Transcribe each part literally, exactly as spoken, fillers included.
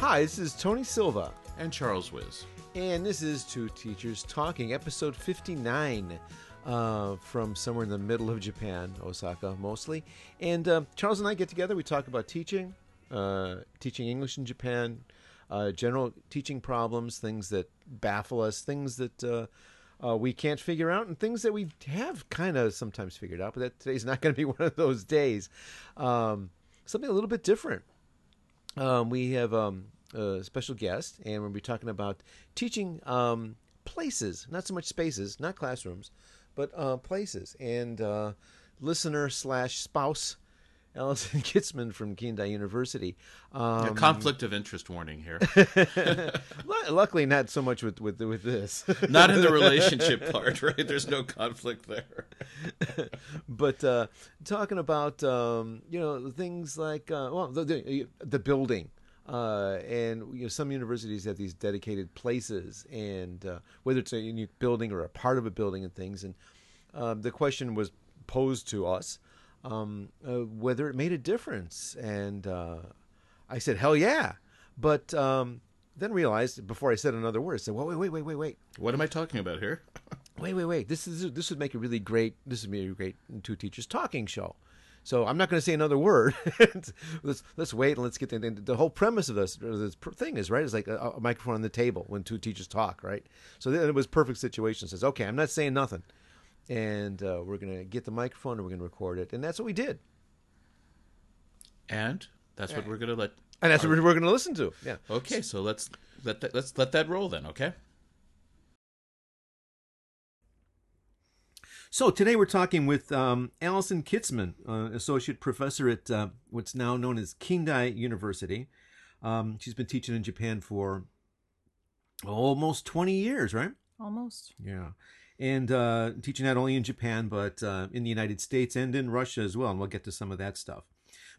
Hi, this is Tony Silva. And Charles Wiz. And this is Two Teachers Talking, episode fifty-nine, uh, from somewhere in the middle of Japan, Osaka mostly. And uh, Charles and I get together, we talk about teaching, uh, teaching English in Japan, uh, general teaching problems, things that baffle us, things that uh, uh, we can't figure out, and things that we have kind of sometimes figured out, but that today's not going to be one of those days. Um, something a little bit different. Um, we have um, a special guest, and we'll be talking about teaching um, places, not so much spaces, not classrooms, but uh, places. And uh, listener slash spouse, Alison Kitzman from Kindai University. Um, a conflict of interest warning here. Luckily, not so much with, with, with this. Not in the relationship part, right? There's no conflict there. But uh, talking about, um, you know, things like, uh, well, the, the building. Uh, and you know, some universities have these dedicated places, and uh, whether it's a unique building or a part of a building and things. And um, the question was posed to us. Um, uh, whether it made a difference. And uh, I said, hell yeah. But um, then realized before I said another word, I said, well, wait, wait, wait, wait, wait. What am I talking about here? wait, wait, wait. This is this would make a really great, this would be a great Two Teachers Talking show. So I'm not going to say another word. let's let's wait and let's get the, the whole premise of this, this thing is, right, it's like a, a microphone on the table when two teachers talk, right? So then it was perfect situation. It says, okay, I'm not saying nothing. And uh, we're going to get the microphone and we're going to record it. And that's what we did. And that's what we're going to let. And that's what we're going to listen to. Yeah. Okay. So let's let that, let's let that roll then. Okay. So today we're talking with um, Alison Kitzman, uh, associate professor at uh, what's now known as Kindai University. Um, she's been teaching in Japan for almost twenty years, right? Almost. Yeah. And uh, teaching not only in Japan, but uh, in the United States and in Russia as well. And we'll get to some of that stuff.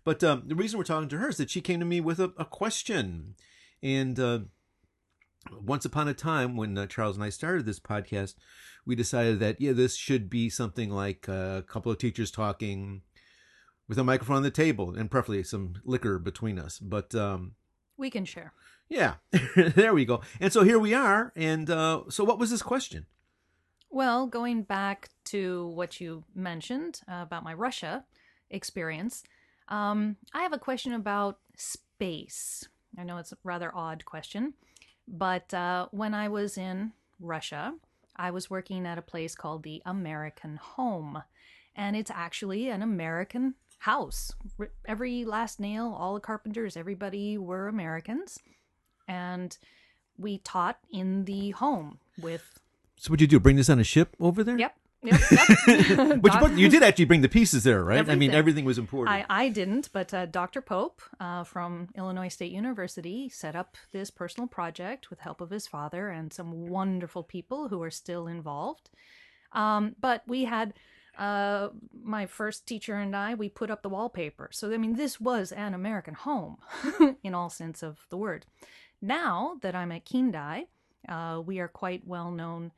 But um, the reason we're talking to her is that she came to me with a, a question. And uh, once upon a time, when uh, Charles and I started this podcast, we decided that, yeah, this should be something like a couple of teachers talking with a microphone on the table and preferably some liquor between us. But um, we can share. Yeah, there we go. And so here we are. And uh, so what was this question? Well, going back to what you mentioned uh, about my Russia experience, um, I have a question about space. I know it's a rather odd question, but uh, when I was in Russia, I was working at a place called the American Home, and it's actually an American house. Every last nail, all the carpenters, everybody were Americans, and we taught in the home with... So what'd you do, bring this on a ship over there? Yep. Yep, yep. But you, you did actually bring the pieces there, right? Everything. I mean, everything was important. I, I didn't, but uh, Doctor Pope uh, from Illinois State University set up this personal project with help of his father and some wonderful people who are still involved. Um, but we had uh, my first teacher and I, we put up the wallpaper. So, I mean, this was an American home in all sense of the word. Now that I'm at Kindai, uh, we are quite well known,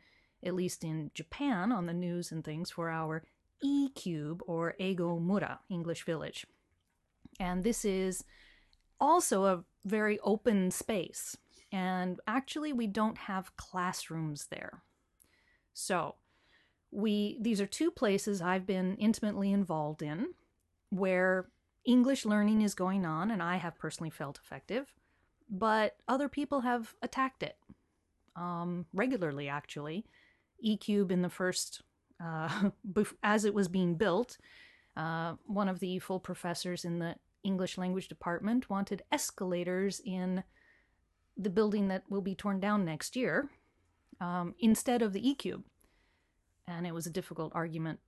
at least in Japan, on the news and things, for our E-Cube or Eigo Mura, English Village. And this is also a very open space. And actually, we don't have classrooms there. So we these are two places I've been intimately involved in where English learning is going on, and I have personally felt effective, but other people have attacked it um, regularly, actually. E-Cube in the first, uh, as it was being built, uh, one of the full professors in the English language department wanted escalators in the building that will be torn down next year um, instead of the E-Cube. And it was a difficult argument,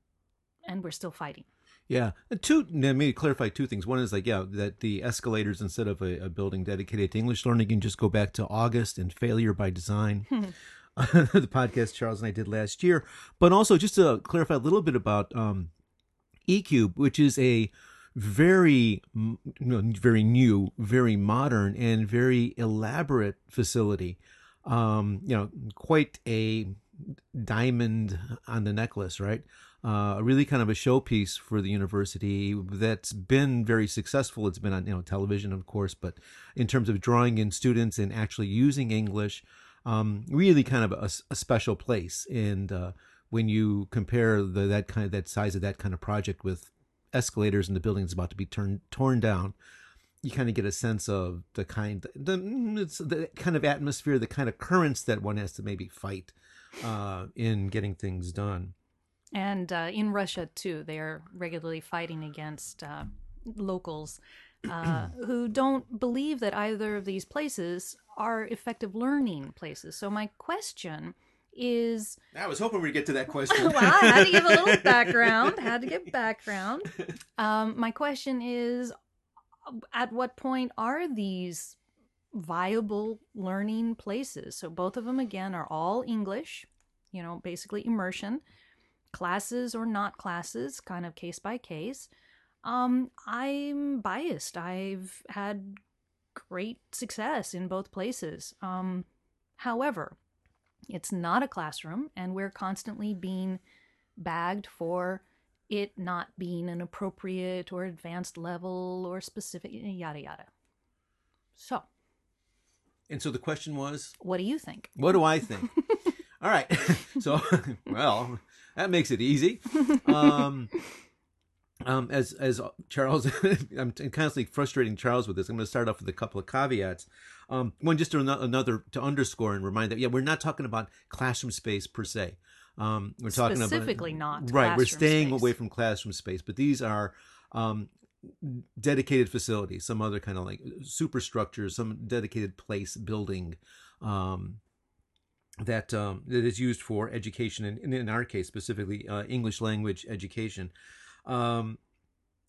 and we're still fighting. Yeah. Two, let me clarify two things. One is like, yeah, that the escalators, instead of a, a building dedicated to English learning, you can just go back to August and failure by design. The podcast Charles and I did last year. But also just to clarify a little bit about um, E-Cube, which is a very, you know, very new, very modern, and very elaborate facility. Um, you know, quite a diamond on the necklace, right? uh, really kind of a showpiece for the university that's been very successful. It's been on, you know, television, of course, but in terms of drawing in students and actually using English, um, really kind of a, a special place. And uh, when you compare the, that kind of that size of that kind of project with escalators and the building's about to be turned torn down, you kind of get a sense of the kind, the, it's the kind of atmosphere, the kind of currents that one has to maybe fight uh, in getting things done. And uh, in Russia, too, they are regularly fighting against uh, locals uh, who don't believe that either of these places are effective learning places. So my question is... I was hoping we'd get to that question. Well, I had to give a little background. Had to give background. Um, my question is... At what point are these viable learning places? So both of them, again, are all English, you know, basically immersion, classes or not classes, kind of case by case. Um, I'm biased. I've had great success in both places. Um, however, it's not a classroom, and we're constantly being bagged for it not being an appropriate or advanced level or specific, yada, yada. So. And so the question was? What do you think? What do I think? All right. So, well, that makes it easy. Um, um, as as Charles, I'm constantly frustrating Charles with this. I'm going to start off with a couple of caveats. Um, one, just to another, to underscore and remind that, yeah, we're not talking about classroom space per se. Um, we're talking about specifically not right. We're staying space. away from classroom space, but these are um, dedicated facilities, some other kind of like superstructure, some dedicated place building um, that um, that is used for education, and in our case specifically uh, English language education. Um,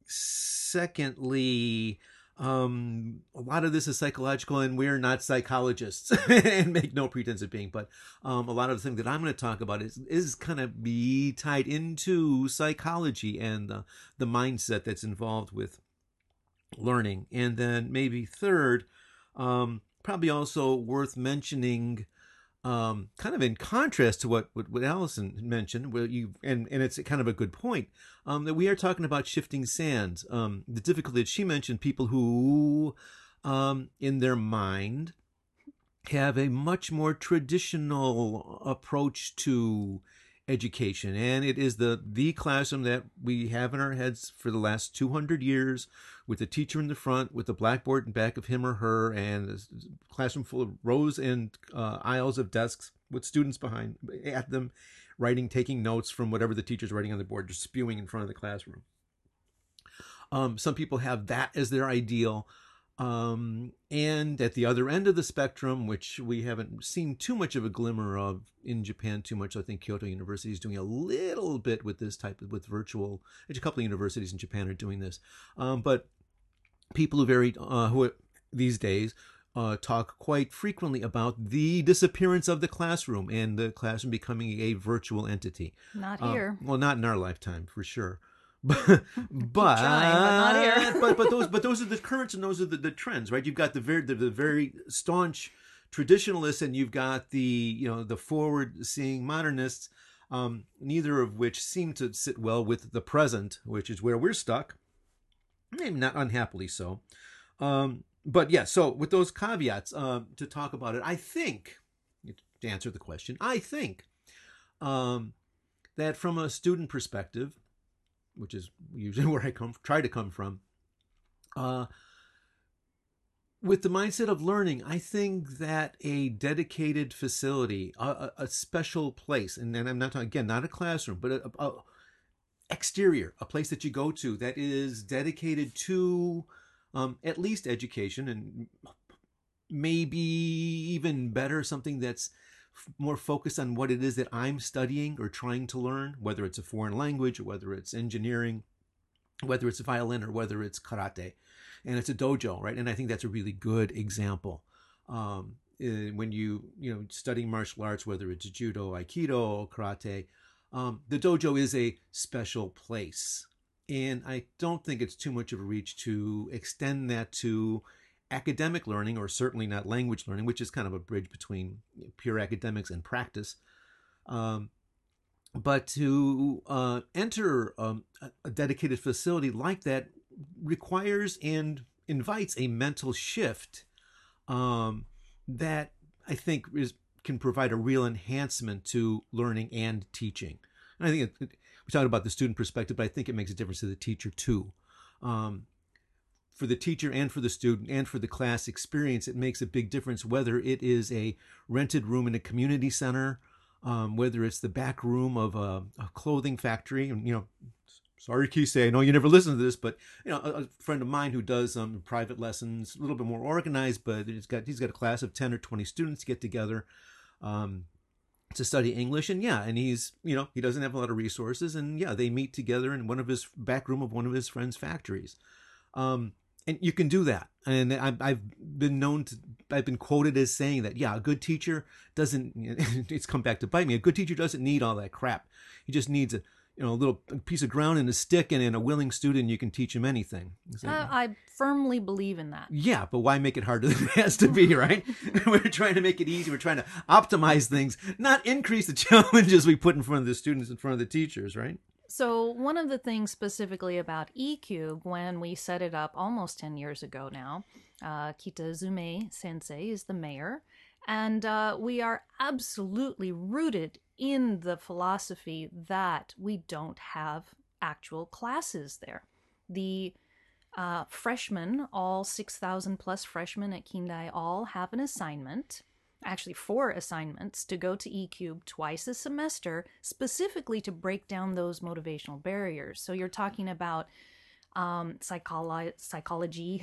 secondly. Um, a lot of this is psychological, and we're not psychologists and make no pretense of being, but um, a lot of the things that I'm going to talk about is, is kind of be tied into psychology and uh, the mindset that's involved with learning. And then maybe third, um, probably also worth mentioning, um, kind of in contrast to what, what, what Alison mentioned, where you, and, and it's kind of a good point, um, that we are talking about shifting sands. Um, the difficulty that she mentioned, people who, um, in their mind have a much more traditional approach to education. And it is the, the classroom that we have in our heads for the last two hundred years, with the teacher in the front, with the blackboard in back of him or her, and a classroom full of rows and uh, aisles of desks with students behind at them, writing, taking notes from whatever the teacher's writing on the board, just spewing in front of the classroom. Um, some people have that as their ideal. Um, and at the other end of the spectrum, which we haven't seen too much of a glimmer of in Japan too much, I think Kyoto University is doing a little bit with this type of, with virtual, a couple of universities in Japan are doing this. Um, but people who very, uh, who these days, uh, talk quite frequently about the disappearance of the classroom and the classroom becoming a virtual entity. Not here. Um, well, not in our lifetime for sure. but but, trying, but, but but those but those are the currents, and those are the, the trends, right? You've got the very the, the very staunch traditionalists, and you've got the you know the forward-seeing modernists, um, neither of which seem to sit well with the present, which is where we're stuck, maybe not unhappily so. Um, but yeah, so with those caveats uh, to talk about it, I think to answer the question, I think um, that from a student perspective, which is usually where I come, try to come from. Uh, with the mindset of learning, I think that a dedicated facility, a, a special place, and then I'm not talking, again, not a classroom, but a, a exterior, a place that you go to that is dedicated to um, at least education, and maybe even better, something that's more focused on what it is that I'm studying or trying to learn, whether it's a foreign language, or whether it's engineering, whether it's violin, or whether it's karate. And it's a dojo, right? And I think that's a really good example. Um, when you, you know, studying martial arts, whether it's judo, aikido, karate, um, the dojo is a special place. And I don't think it's too much of a reach to extend that to academic learning, or certainly not language learning, which is kind of a bridge between pure academics and practice. Um, But to uh, enter um, a dedicated facility like that requires and invites a mental shift um, that I think is, can provide a real enhancement to learning and teaching. And I think it, it, we talked about the student perspective, but I think it makes a difference to the teacher too. Um, for the teacher and for the student and for the class experience, it makes a big difference whether it is a rented room in a community center, um, whether it's the back room of a, a clothing factory. And, you know, sorry, Kisei, I know you never listen to this, but, you know, a, a friend of mine who does um, private lessons, a little bit more organized, but he's got, he's got a class of ten or twenty students to get together um, to study English. And yeah, and he's, you know, he doesn't have a lot of resources, and yeah, they meet together in one of his back room of one of his friend's factories. Um, and you can do that. And I've, I've been known to, I've been quoted as saying that, yeah, a good teacher doesn't, it's come back to bite me. A good teacher doesn't need all that crap. He just needs a, you know, a little piece of ground and a stick and, and a willing student, you can teach him anything. So, uh, I firmly believe in that. Yeah, but why make it harder than it has to be, right? We're trying to make it easy. We're trying to optimize things, not increase the challenges we put in front of the students, in front of the teachers, right? So one of the things specifically about E-Cube, when we set it up almost ten years ago now, uh, Kitazume Sensei is the mayor, and uh, we are absolutely rooted in the philosophy that we don't have actual classes there. The uh, freshmen, all six thousand plus freshmen at Kindai, all have an assignment, actually four assignments, to go to E-Cube twice a semester, specifically to break down those motivational barriers. So you're talking about um, psycholo- psychology,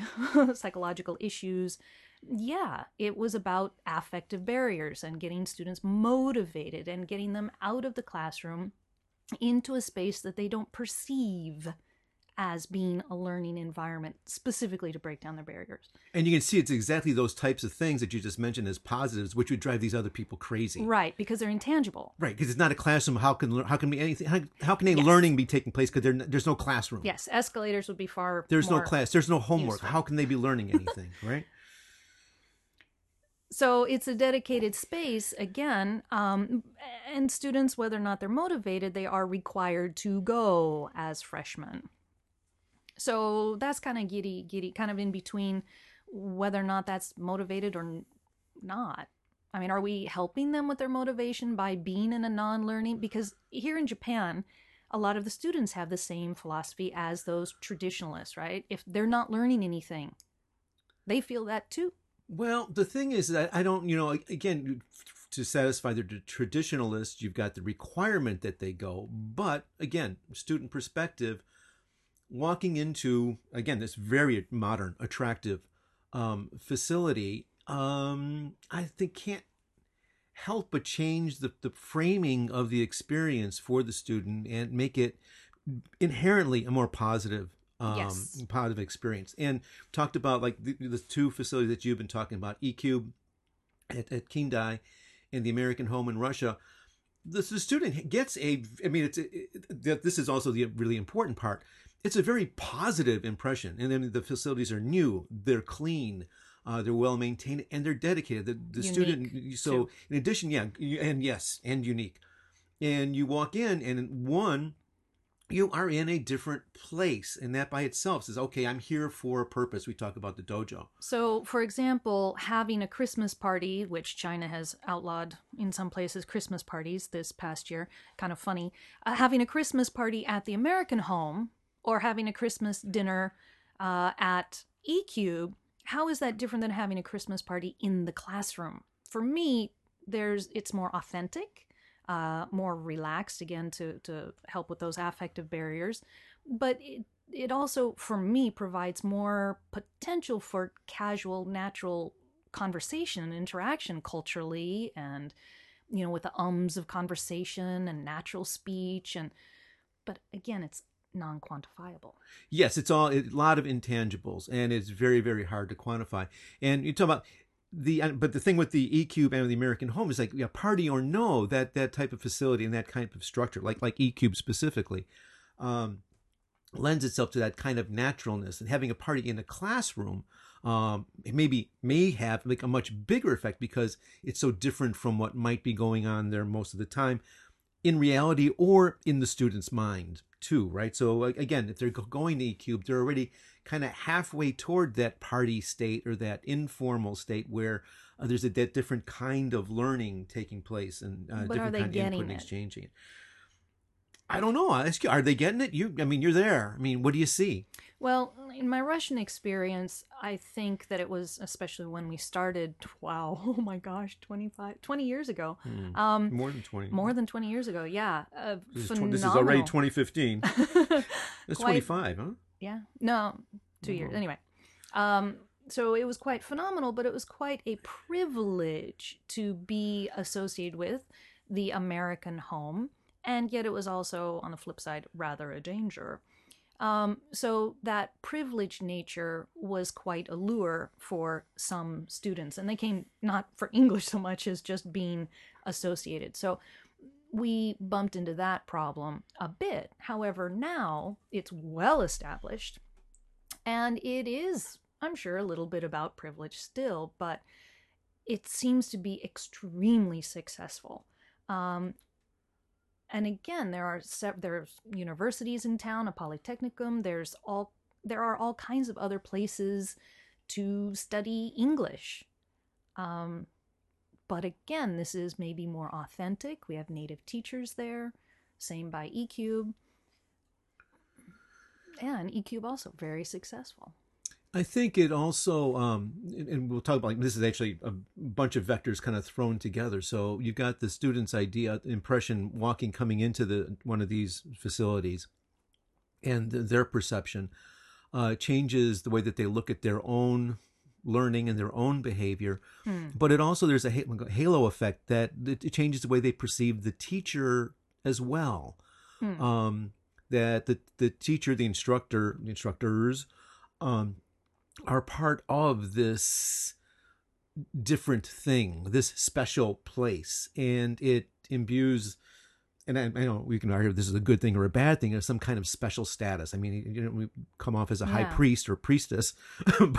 psychological issues. Yeah, it was about affective barriers and getting students motivated and getting them out of the classroom into a space that they don't perceive as being a learning environment, specifically to break down their barriers. And you can see it's exactly those types of things that you just mentioned as positives, which would drive these other people crazy. Right, because they're intangible. Right, because it's not a classroom. How can how can be anything? How, how can any yes. learning be taking place? Because there's no classroom. Yes, escalators would be far. There's more no class. There's no homework. Useful. How can they be learning anything? Right. So it's a dedicated space, again, um, and students, whether or not they're motivated, they are required to go as freshmen. So that's kind of giddy, giddy, kind of in between whether or not that's motivated or not. I mean, are we helping them with their motivation by being in a non-learning? Because here in Japan, a lot of the students have the same philosophy as those traditionalists, right? If they're not learning anything, they feel that too. Well, the thing is that I don't, you know, again, to satisfy the traditionalists, you've got the requirement that they go. But again, student perspective, walking into, again, this very modern, attractive um, facility, um, I think can't help but change the, the framing of the experience for the student and make it inherently a more positive experience. Um, yes. Positive experience. And talked about like the, the two facilities that you've been talking about, E-Cube at, at Kindai and the American Home in Russia. The, the student gets a, I mean, it's a, it, this is also the really important part. It's a very positive impression. And then the facilities are new, they're clean, uh, they're well maintained, and they're dedicated. The, the student, so too. In addition, yeah, and yes, and unique. And you walk in and one, you are in a different place, and that by itself says, okay, I'm here for a purpose. We talk about the dojo. So, for example, having a Christmas party, which China has outlawed in some places, Christmas parties this past year, kind of funny, uh, having a Christmas party at the American Home or having a Christmas dinner uh, at E-Cube, how is that different than having a Christmas party in the classroom? For me, there's it's more authentic. Uh, more relaxed, again, to, to help with those affective barriers. But it, it also, for me, provides more potential for casual, natural conversation, interaction culturally, and, you know, with the ums of conversation and natural speech. And but again, it's non-quantifiable. Yes, it's all a lot of intangibles, and it's very, very hard to quantify. And you talk about... The, but the thing with the E-Cube and the American Home is like, yeah, party or no, that, that type of facility and that kind of structure, like like E-Cube specifically, um, lends itself to that kind of naturalness. And having a party in a classroom um, maybe may have like a much bigger effect because it's so different from what might be going on there most of the time. in reality or in the student's mind too, right? So again, if they're going to E-Cube, they're already kind of halfway toward that party state or that informal state where uh, there's a that different kind of learning taking place and uh, different kind of input and exchanging it. I don't know. Are they getting it? You, I mean, you're there. I mean, what do you see? Well, in my Russian experience, I think that it was, especially when we started, wow, oh my gosh, twenty-five, twenty years ago. Mm, um, more than twenty. More than twenty years ago, yeah. Uh, this, is this is already twenty fifteen. It's twenty-five, huh? Yeah. No, two oh. years. Anyway. Um, so it was quite phenomenal, but it was quite a privilege to be associated with the American home. And yet it was also, on the flip side, rather a danger. Um, so that privileged nature was quite a lure for some students. And they came not for English so much as just being associated. So we bumped into that problem a bit. However, now it's well established. And it is, I'm sure, a little bit about privilege still. But it seems to be extremely successful. Um... And again, there are there's universities in town, a polytechnicum. There's all there are all kinds of other places to study English. Um, but again, this is maybe more authentic. We have native teachers there. Same by E-Cube. And E-Cube also very successful. I think it also, um, and we'll talk about, like, this is actually a bunch of vectors kind of thrown together. So you've got the student's idea, impression, walking, coming into the one of these facilities, and their perception uh, changes the way that they look at their own learning and their own behavior. Hmm. But it also, there's a halo effect that it changes the way they perceive the teacher as well. Hmm. Um, that the, the teacher, the instructor, the instructors, um, are part of this different thing, this special place, and it imbues, and I, I know we can argue if this is a good thing or a bad thing, or some kind of special status. I mean, you know, we come off as a yeah. high priest or priestess,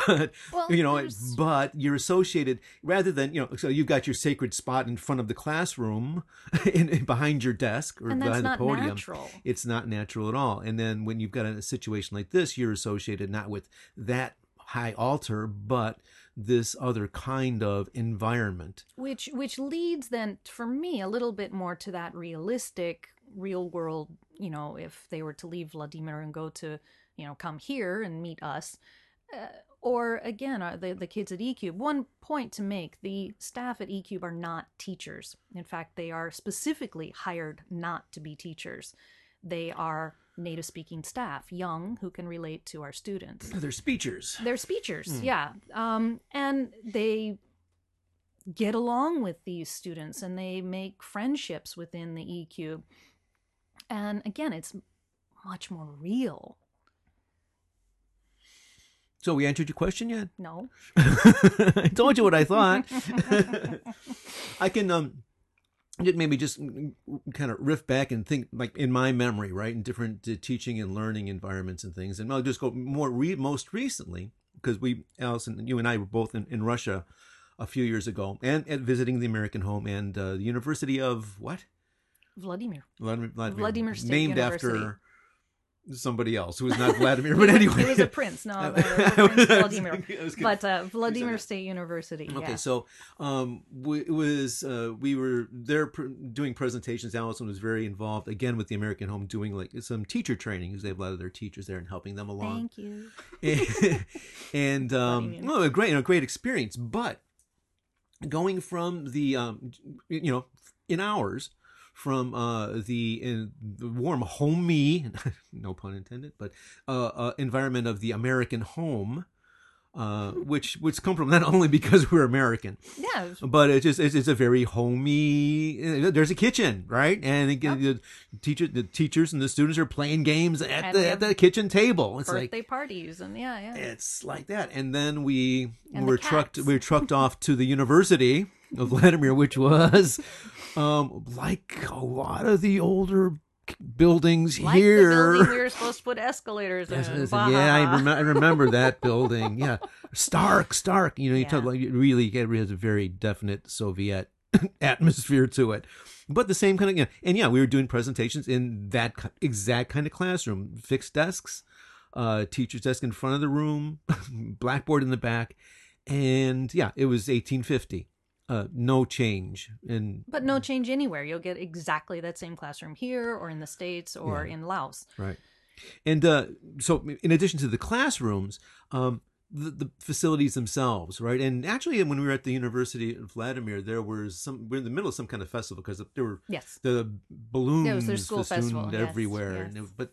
but, well, you know, it, but you're associated rather than, you know, so you've got your sacred spot in front of the classroom and, and behind your desk or behind the podium. Natural. It's not natural at all. And then when you've got a situation like this, you're associated not with that high altar, but this other kind of environment, which which leads then for me a little bit more to that realistic, real world. You know, if they were to leave Vladimir and go to, you know, come here and meet us, uh, or again, are the the kids at E-Cube. One point to make: the staff at E-Cube are not teachers. In fact, they are specifically hired not to be teachers. They are native-speaking staff, young, who can relate to our students. They're speechers. They're speechers, mm. yeah. Um, and they get along with these students, and they make friendships within the E-Cube. And again, it's much more real. So we answered your question yet? No. I told you what I thought. I can... um. Maybe just kind of riff back and think, like, in my memory, right, in different uh, teaching and learning environments and things. And I'll just go more re most recently, because we, Alison, you and I were both in, in Russia a few years ago, and at visiting the American home and uh, the University of what? Vladimir. Vladimir. Vladimir, Vladimir State named University. After somebody else who was not Vladimir, but anyway. He was a prince, no, uh, Prince Vladimir, but uh, Vladimir State University. Okay, yeah. So um, we, it was, uh, we were there pr doing presentations. Allison was very involved, again, with the American Home, doing like some teacher training, because they have a lot of their teachers there and helping them along. Thank you. And, and um, well, a great, you know, great experience, but going from the, um, you know, in hours, from uh, the, in the warm, homey, no pun intended, but uh, uh, environment of the American home, uh, which which come from not only because we're American, yeah, but it's just it's, it's a very homey. There's a kitchen, right? And it, yep. the teacher, the teachers, and the students are playing games at and the at the kitchen table. It's birthday like, parties, and yeah, yeah, it's like that. And then we and were the trucked we were trucked off to the University of Vladimir, which was. Um, like a lot of the older buildings like here. The building we were supposed to put escalators in. Yeah, I, rem I remember that building. Yeah, stark, stark. You know, you yeah. talk like really. It has a very definite Soviet atmosphere to it. But the same kind of, you know, and yeah, we were doing presentations in that exact kind of classroom, fixed desks, uh, teacher's desk in front of the room, blackboard in the back. And yeah, it was eighteen fifty. Uh, no change. And but no change anywhere. You'll get exactly that same classroom here or in the States or yeah. in Laos. Right. And uh, so in addition to the classrooms, um, the, the facilities themselves, right? And actually, when we were at the University of Vladimir, there was some, we're in the middle of some kind of festival because there were yes. the balloons yeah, was their school festival. Yes, everywhere. Yes. And it, but,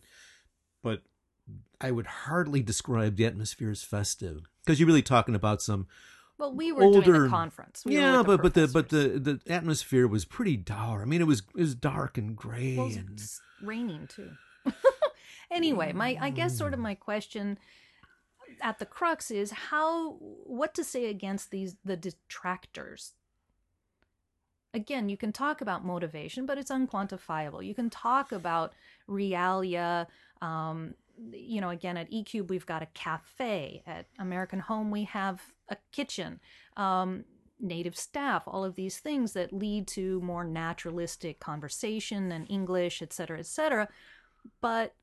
but I would hardly describe the atmosphere as festive because you're really talking about some Well, we were older, doing a conference. We yeah, but but the but the, the atmosphere was pretty dour. I mean, it was it was dark and gray. Well, and it's raining too. Anyway, my I guess sort of my question at the crux is how what to say against these the detractors. Again, you can talk about motivation, but it's unquantifiable. You can talk about realia. Um, you know, again, at E-Cube, we've got a cafe. At American Home, we have a kitchen, um, native staff, all of these things that lead to more naturalistic conversation and English, et cetera, et cetera. But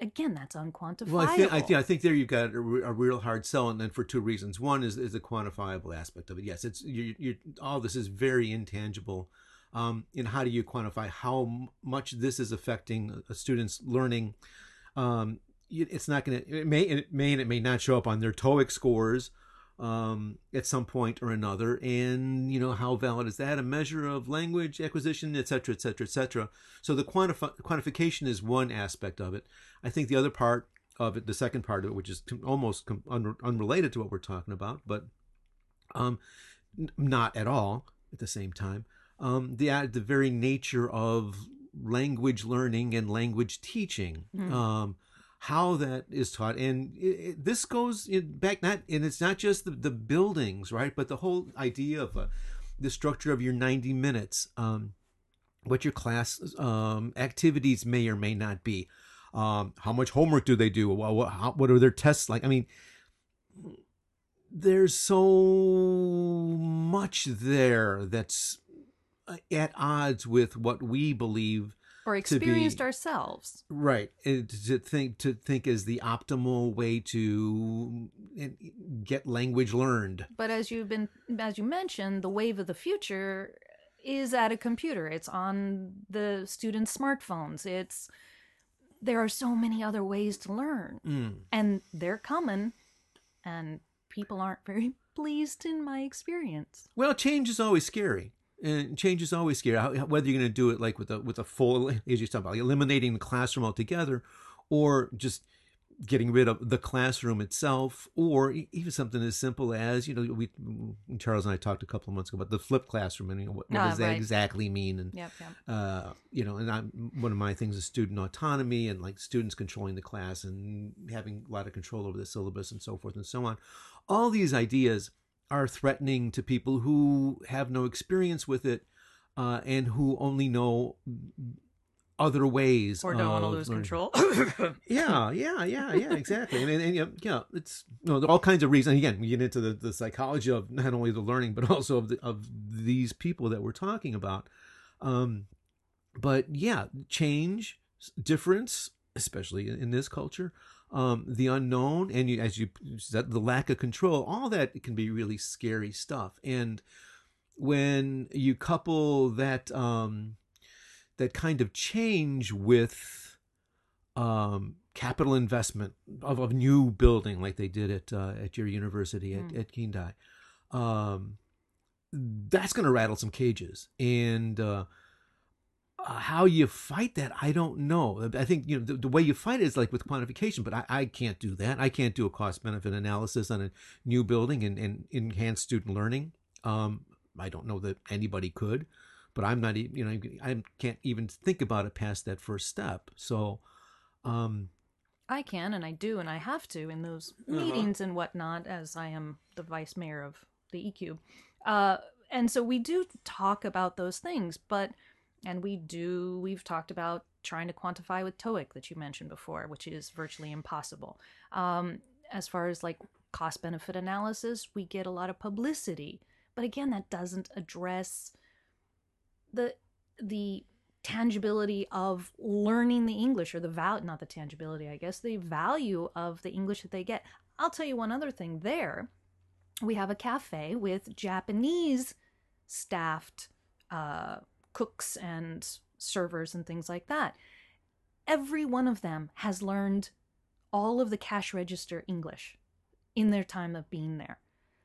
again, that's unquantifiable. Well, I think, I, th I think there you've got a, a real hard sell, and then for two reasons. One is, is the quantifiable aspect of it. Yes, it's you, you, all this is very intangible. Um, and how do you quantify how m much this is affecting a student's learning? Um, it's not going to, it may, it may and it may not show up on their TOEIC scores um at some point or another, and you know, how valid is that, a measure of language acquisition, etc, etc, etc. So the quantifi quantification is one aspect of it. I think the other part of it, the second part of it, which is almost un unrelated to what we're talking about, but um not at all at the same time, um the the very nature of language learning and language teaching, mm. um how that is taught. And it, it, this goes in back, not, and it's not just the, the buildings, right? But the whole idea of uh, the structure of your ninety minutes, um, what your class um, activities may or may not be, um, how much homework do they do, well, how, what are their tests like? I mean, there's so much there that's at odds with what we believe or experienced be, ourselves, right? And to think to think is the optimal way to get language learned. But as you've been, as you mentioned, the wave of the future is at a computer. It's on the students' smartphones. It's there are so many other ways to learn, mm. and they're coming, and people aren't very pleased, in my experience. Well, change is always scary. And change is always scary. Whether you're going to do it like with a with a full, as you talk about, like eliminating the classroom altogether, or just getting rid of the classroom itself, or even something as simple as, you know, we Charles and I talked a couple of months ago about the flipped classroom, and you know, what, what ah, does that right. exactly mean? And yep, yep. Uh, you know, and I'm, one of my things is student autonomy and like students controlling the class and having a lot of control over the syllabus and so forth and so on. All these ideas are threatening to people who have no experience with it, uh, and who only know other ways, or don't want to lose learning. control. yeah, yeah, yeah, yeah, exactly. And, and, and yeah, yeah, it's you know, all kinds of reasons. Again, we get into the, the psychology of not only the learning but also of the, of these people that we're talking about. Um, but yeah, change, difference, especially in, in this culture. Um, the unknown, and you, as you said, the lack of control, all that can be really scary stuff. And when you couple that um, that kind of change with um, capital investment of a new building, like they did at uh, at your university at, mm. at Kindai, um, that's going to rattle some cages. And uh, Uh, how you fight that, I don't know. I think you know the, the way you fight it is like with quantification, but I, I can't do that. I can't do a cost-benefit analysis on a new building and, and enhance student learning. Um, I don't know that anybody could, but I'm not. You know, I can't even think about it past that first step. So, um, I can and I do and I have to in those meetings uh-huh. and whatnot, as I am the vice mayor of the E-Cube, uh, and so we do talk about those things, but. And we do, we've talked about trying to quantify with TOEIC that you mentioned before, which is virtually impossible. Um, as far as like cost-benefit analysis, we get a lot of publicity. But again, that doesn't address the the tangibility of learning the English, or the value, not the tangibility, I guess, the value of the English that they get. I'll tell you one other thing there. We have a cafe with Japanese staffed uh, cooks and servers and things like that. Every one of them has learned all of the cash register English in their time of being there.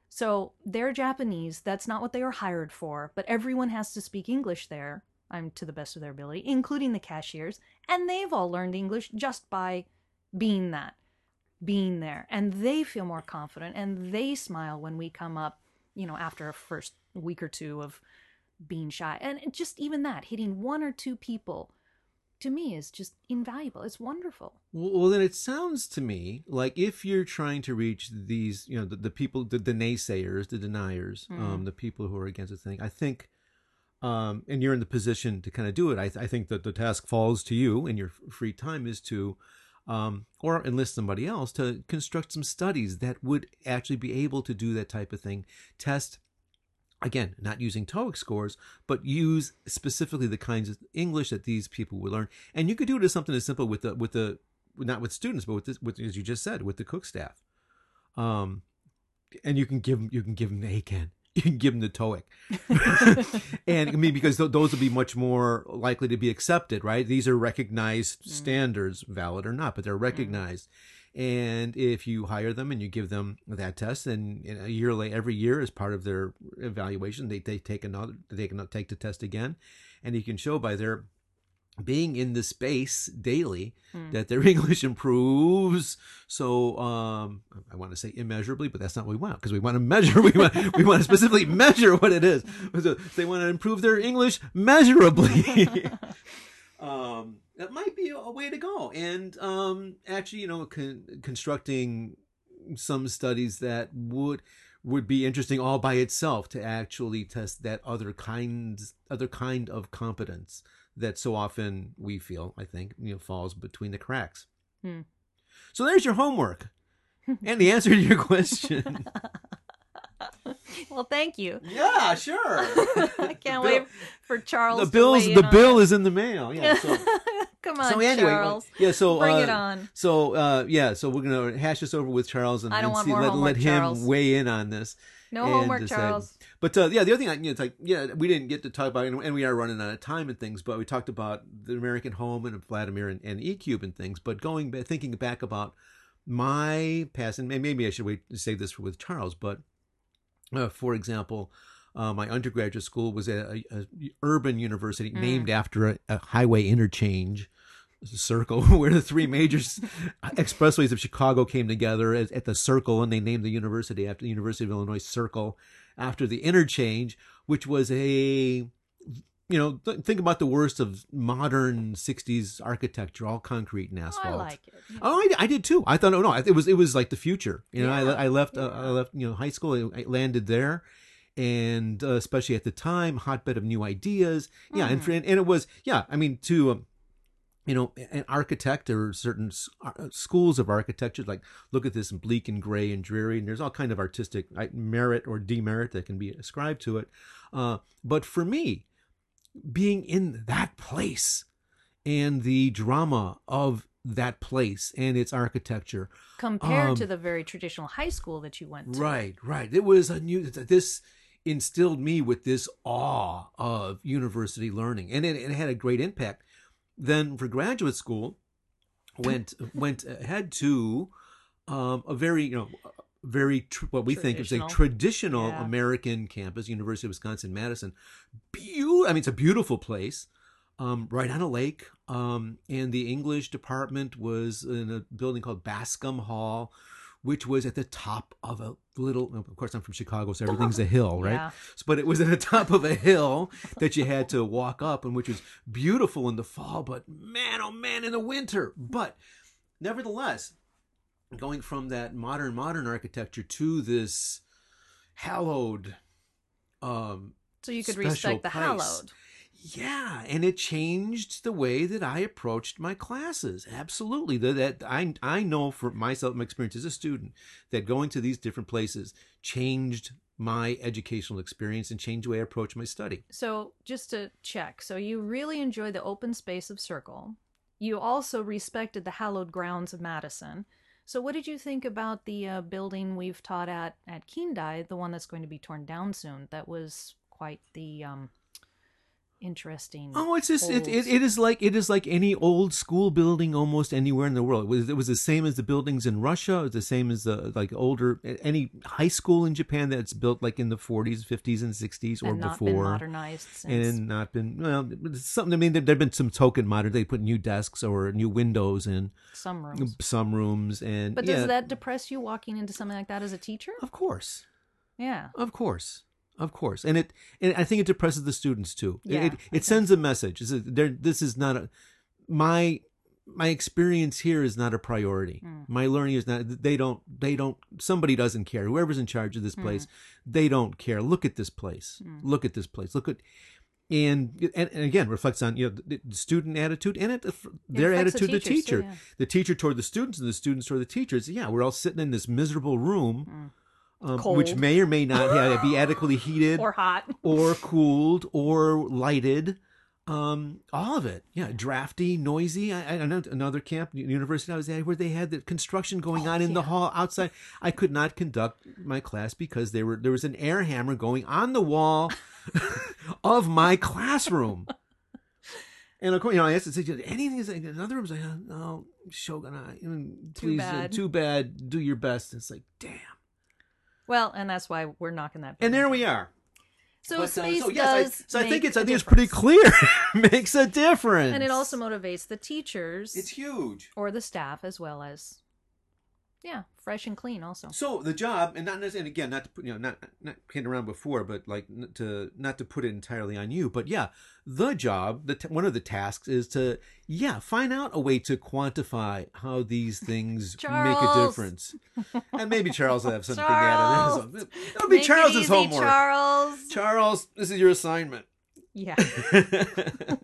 So they're Japanese. That's not what they are hired for, but everyone has to speak English there, I'm to the best of their ability, including the cashiers, and they've all learned English just by being that, being there. And they feel more confident, and they smile when we come up, you know, after a first week or two of being shy. And just even that, hitting one or two people, to me, is just invaluable. It's wonderful. Well, then it sounds to me like if you're trying to reach these, you know, the, the people, the, the naysayers, the deniers, mm. um, the people who are against the thing, I think, um, and you're in the position to kind of do it, I, th I think that the task falls to you in your free time is to, um, or enlist somebody else to construct some studies that would actually be able to do that type of thing, test. Again, not using TOEIC scores, but use specifically the kinds of English that these people would learn. And you could do it as something as simple with the, with the, not with students, but with this, with, as you just said, with the cook staff. Um, and you can give them, you can give them the Eiken, you can give them the TOEIC. And I mean, because th those would be much more likely to be accepted, right? These are recognized mm. standards, valid or not, but they're recognized. Mm. And if you hire them and you give them that test, and a year later, every year as part of their evaluation, they, they take another, they can take the test again, and you can show by their being in the space daily mm. that their English improves. So um, I want to say immeasurably, but that's not what we want, because we want to measure. We want we want to specifically measure what it is. So they want to improve their English measurably. um That might be a way to go. And um, actually, you know, con constructing some studies that would would be interesting all by itself to actually test that other kinds, other kind of competence that so often we feel, I think, you know, falls between the cracks. Hmm. So there's your homework and the answer to your question. Well, thank you. Yeah, sure. I can't bill, wait for Charles. The bills, to weigh in the bill it. is in the mail. Yeah. So. Come on, so anyway, Charles. Yeah. So bring uh, it on. So uh, yeah. So we're gonna hash this over with Charles and, I don't and want see, more let, homework, let him Charles. weigh in on this. No homework, decide. Charles. But uh, yeah, the other thing I, you know, it's like yeah, we didn't get to talk about, and, and we are running out of time and things. But we talked about the American Home and Vladimir and, and E-Cube and things. But going thinking back about my past, and maybe I should wait say this for with Charles, but. Uh, for example, uh, my undergraduate school was a, a, a urban university mm. named after a, a highway interchange circle where the three major expressways of Chicago came together at, at the circle, and they named the university after the University of Illinois Circle after the interchange, which was a, you know, th think about the worst of modern sixties architecture, all concrete and asphalt. Oh, I like it. Yeah. Oh, I, I did too. I thought, oh no, it was it was like the future. You know, yeah. I, I left, yeah. uh, I left, you know, high school. I landed there, and uh, especially at the time, hotbed of new ideas. Yeah, mm. and and it was, yeah. I mean, to. Um, You know, an architect or certain schools of architecture, like look at this bleak and gray and dreary, and there's all kind of artistic merit or demerit that can be ascribed to it. Uh, but for me, being in that place and the drama of that place and its architecture compared um, to the very traditional high school that you went to, right, right, it was a new this. instilled me with this awe of university learning, and it, it had a great impact. Then for graduate school, went went ahead to um, a very you know very tr what we think is a traditional yeah. American campus, University of Wisconsin-Madison. Beau I mean, it's a beautiful place, um, right on a lake. Um, and the English department was in a building called Bascom Hall, which was at the top of a little. Of course, I'm from Chicago, so everything's a hill, right? Yeah. So, but it was at the top of a hill that you had to walk up, and which was beautiful in the fall, but man, oh man, in the winter. But nevertheless, going from that modern modern architecture to this hallowed, um, so you could respect the place. hallowed. Yeah, and it changed the way that I approached my classes. Absolutely. That, that I I know for myself, my experience as a student, that going to these different places changed my educational experience and change the way I approach my study. So just to check, so you really enjoy the open space of Circle. You also respected the hallowed grounds of Madison. So what did you think about the uh, building we've taught at at Kindai, the one that's going to be torn down soon? That was quite the um, interesting. Oh, it's just it, it it is like it is like any old school building almost anywhere in the world. It was, it was the same as the buildings in Russia. It was the same as the like older any high school in Japan that's built like in the forties, fifties, and sixties or and not before, been modernized since. And not been well. Something. I mean, there have been some token modern. They put new desks or new windows in some rooms. Some rooms, and but does yeah. that depress you walking into something like that as a teacher? Of course. Yeah. Of course. Of course, and it, and I think it depresses the students too. Yeah, it it, it sends a message. It's a, this is not a, my my experience here is not a priority. Mm. My learning is not. They don't. They don't. Somebody doesn't care. Whoever's in charge of this place, mm. they don't care. Look at this place. Mm. Look at this place. Look at, and and, and again reflects on you know the, the student attitude and it, it their attitude the to the teacher, too, yeah. the teacher toward the students and the students toward the teachers. Yeah, we're all sitting in this miserable room. Mm. Um, which may or may not yeah, be adequately heated or hot or cooled or lighted. Um, all of it. Yeah. Drafty, noisy. I, I another camp university I was at where they had the construction going oh, on in yeah. the hall outside. I could not conduct my class because they were, there was an air hammer going on the wall of my classroom. And of course, you know, I asked to say anything is like another room's like, no, Shogun, I mean, please, too bad. Uh, too bad. Do your best. And it's like, damn. Well, and that's why we're knocking that. And there we are. So but, space uh, so, yes, does. I, so make I think it's. I think difference. It's pretty clear. It makes a difference. And it also motivates the teachers. It's huge. Or the staff, as well as, yeah, fresh and clean. Also. So the job, and not and again, not to put, you know, not not kidding around before, but like to not to put it entirely on you, but yeah, the job, the t one of the tasks is to yeah find out a way to quantify how these things make a difference, and maybe Charles will have something Charles. out of it. It'll be make Charles's it easy, homework. Charles, Charles, this is your assignment. Yeah. All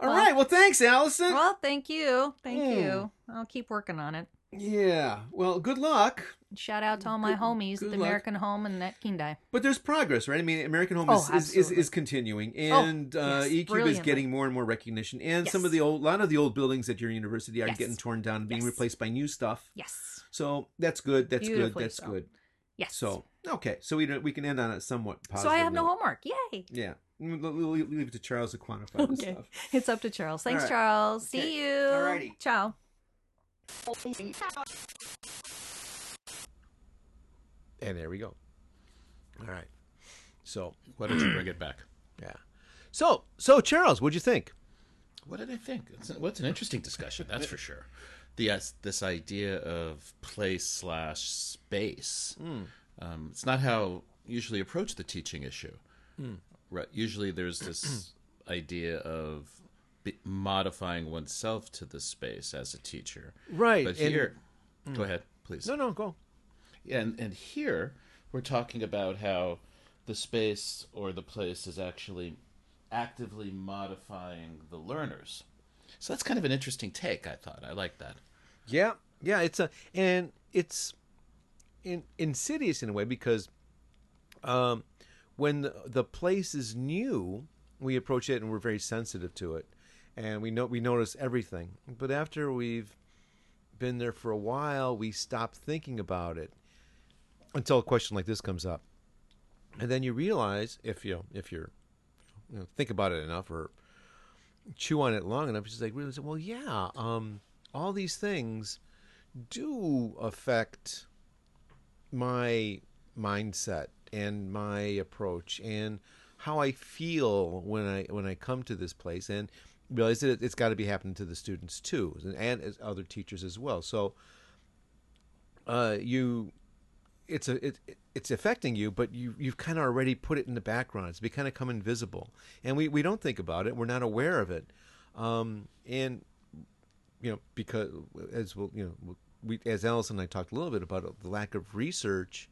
well, right. Well, thanks, Alison. Well, thank you. Thank mm. you. I'll keep working on it. Yeah. Well, good luck. Shout out to all my good, homies good at the luck. American Home and at Kindai. But there's progress, right? I mean, American Home oh, is, is, is is continuing, and oh, yes, uh, E-Cube is getting more and more recognition. And yes. some of the old, a lot of the old buildings at your university are yes. getting torn down and being yes. replaced by new stuff. Yes. So that's good. That's good. That's so. good. Yes. So okay. So we we can end on a somewhat positive. So I have note. no homework. Yay. Yeah. We'll leave it to Charles to quantify okay. this stuff. It's up to Charles. Thanks, right. Charles. Okay. See you. All righty. Ciao. And there we go. All right. So why don't you bring it back? Yeah. So so Charles, what'd you think? What did I think? It's a, well, it's an interesting discussion, that's for sure. The uh, this idea of place slash space. Mm. Um, it's not how you usually approach the teaching issue. Mm. Right. Usually there's this idea of be modifying oneself to the space as a teacher. Right. But here, and, go mm. ahead, please. No, no, go. And, and here we're talking about how the space or the place is actually actively modifying the learners. So that's kind of an interesting take, I thought. I like that. Yeah. Yeah. It's a, and it's in, insidious in a way because um, when the, the place is new, we approach it and we're very sensitive to it. And we know we notice everything, but after we've been there for a while, we stop thinking about it until a question like this comes up, and then you realize if you know, if you're you know, think about it enough or chew on it long enough, it's just like realize, well, yeah, um, all these things do affect my mindset and my approach and how I feel when I when I come to this place and. Realize that it's got to be happening to the students too, and, and as other teachers as well. So, uh, you, it's a it it's affecting you, but you you've kind of already put it in the background. It's become kind of invisible, and we we don't think about it. We're not aware of it, um, and you know because as we'll you know we as Alison and I talked a little bit about it, the lack of research.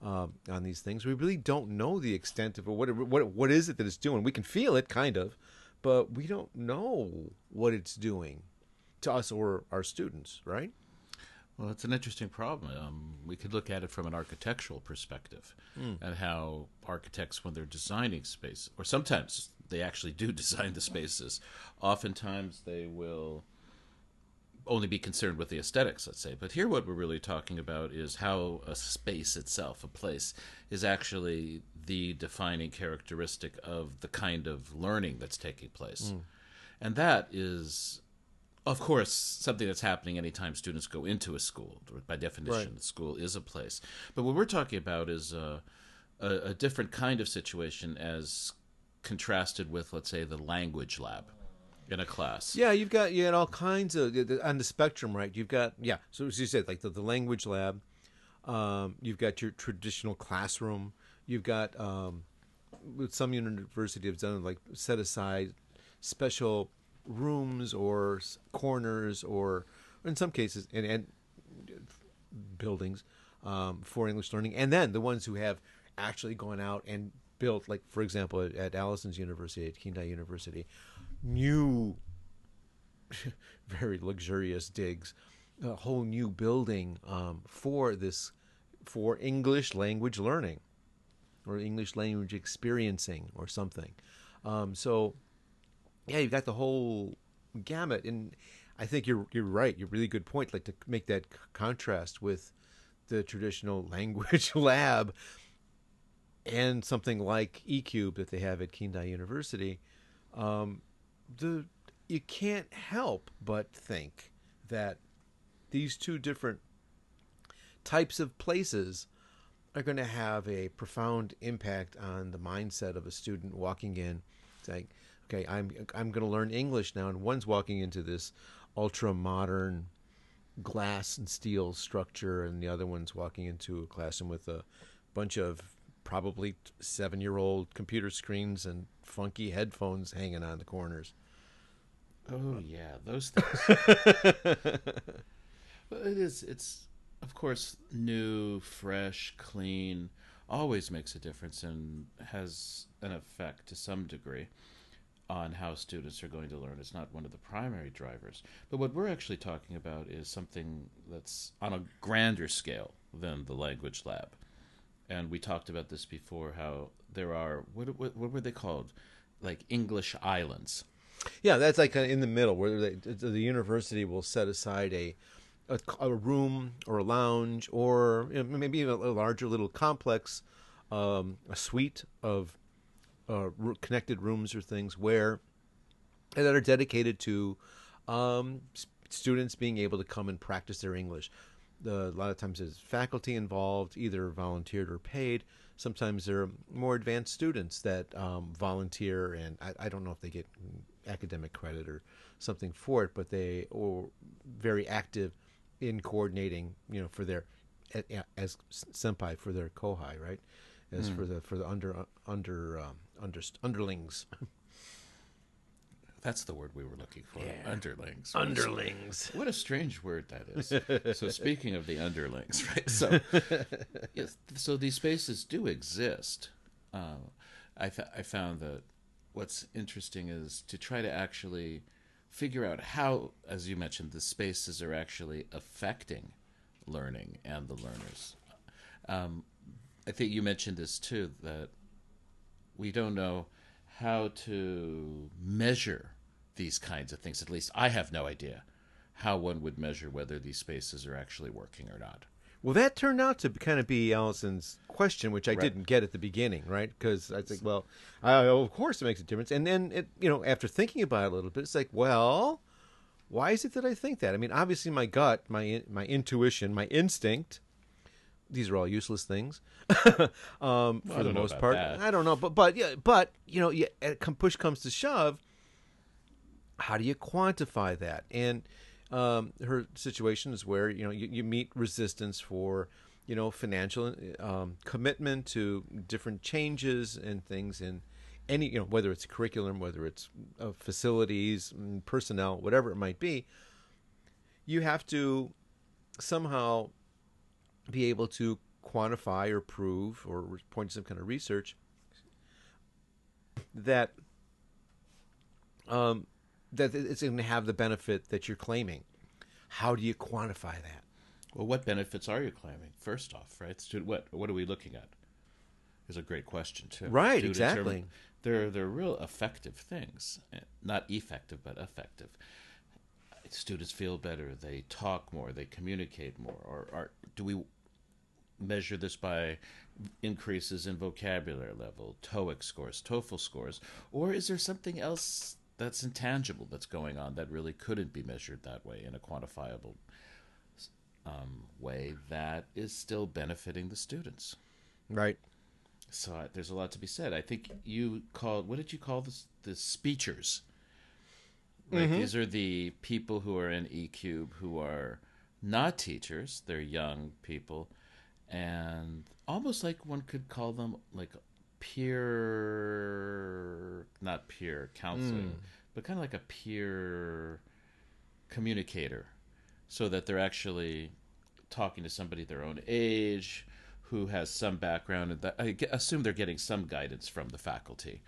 Um, on these things, we really don't know the extent of what it, what what is it that it's doing. We can feel it kind of. But we don't know what it's doing to us or our students, right? Well, it's an interesting problem. Um, we could look at it from an architectural perspective mm. and how architects, when they're designing space, or sometimes they actually do design the spaces, oftentimes they will only be concerned with the aesthetics, let's say. But here what we're really talking about is how a space itself, a place, is actually the defining characteristic of the kind of learning that's taking place. Mm. And that is, of course, something that's happening anytime students go into a school. By definition, right. School is a place. But what we're talking about is a, a, a different kind of situation as contrasted with, let's say, the language lab in a class. Yeah, you've got you had all kinds of, on the spectrum, right? You've got, yeah, so as you said, like the, the language lab. Um, you've got your traditional classroom. You've got, um, some universities have done, like, set aside special rooms or corners, or in some cases, and, and buildings um, for English learning. And then the ones who have actually gone out and built, like, for example, at, at Alison's University, at Kindai University, new, very luxurious digs, a whole new building um, for this, for English language learning or English language experiencing or something. Um, so... yeah, you've got the whole gamut, and I think you're you're right. You're really good point. Like, to make that c contrast with the traditional language lab and something like E-Cube that they have at Kindai University, um, the you can't help but think that these two different types of places are going to have a profound impact on the mindset of a student walking in, saying, okay, I'm I'm going to learn English now, and one's walking into this ultra modern glass and steel structure, and the other one's walking into a classroom with a bunch of probably seven-year-old computer screens and funky headphones hanging on the corners. Oh yeah, those things. Well, it is. It's of course new, fresh, clean. Always makes a difference and has an effect to some degree on how students are going to learn. It's not one of the primary drivers. But what we're actually talking about is something that's on a grander scale than the language lab. And we talked about this before, how there are, what, what, what were they called? Like English islands. Yeah, that's like in the middle, where they, the university will set aside a, a, a room or a lounge, or you know, maybe even a larger little complex, um, a suite of Uh, connected rooms or things where that are dedicated to um, students being able to come and practice their English. The, a lot of times there's faculty involved, either volunteered or paid. Sometimes there are more advanced students that um, volunteer, and I, I don't know if they get academic credit or something for it, but they are very active in coordinating, you know, for their, as senpai, for their kohai, right? As mm. for the for the under under um, under underlings, that's the word we were looking for. Yeah. Underlings. Underlings. What a strange word that is. So speaking of the underlings, right? So yes, so these spaces do exist. Uh, I th I found that what's interesting is to try to actually figure out how, as you mentioned, the spaces are actually affecting learning and the learners. Um, I think you mentioned this too, that we don't know how to measure these kinds of things. At least I have no idea how one would measure whether these spaces are actually working or not. Well, that turned out to kind of be Allison's question, which I right. didn't get at the beginning, right? Because I think, well, I, of course it makes a difference. And then, it, you know, after thinking about it a little bit, it's like, well, why is it that I think that? I mean, obviously my gut, my my intuition, my instinct, these are all useless things um, well, for the most part. That. I don't know, but but yeah, but you know, yeah, push comes to shove. How do you quantify that? And um, her situation is where you know you, you meet resistance for you know financial um, commitment to different changes and things in any you know whether it's curriculum, whether it's uh, facilities, personnel, whatever it might be. You have to somehow be able to quantify or prove or point to some kind of research that um, that it's going to have the benefit that you're claiming. How do you quantify that? Well, what benefits are you claiming? First off, right? Student, what what are we looking at? Is a great question too. Right, to exactly. They're they're real effective things, not effective, but effective. Students feel better. They talk more. They communicate more. Or, or do we measure this by increases in vocabulary level, TOEIC scores, TOEFL scores, or is there something else that's intangible that's going on that really couldn't be measured that way in a quantifiable um, way that is still benefiting the students? Right. So uh, there's a lot to be said. I think you called, what did you call this? The speechers. Right? Mm-hmm. These are the people who are in E-Cube who are not teachers. They're young people. And almost like one could call them like peer, not peer counseling, mm. but kind of like a peer communicator, so that they're actually talking to somebody their own age who has some background. And I assume they're getting some guidance from the faculty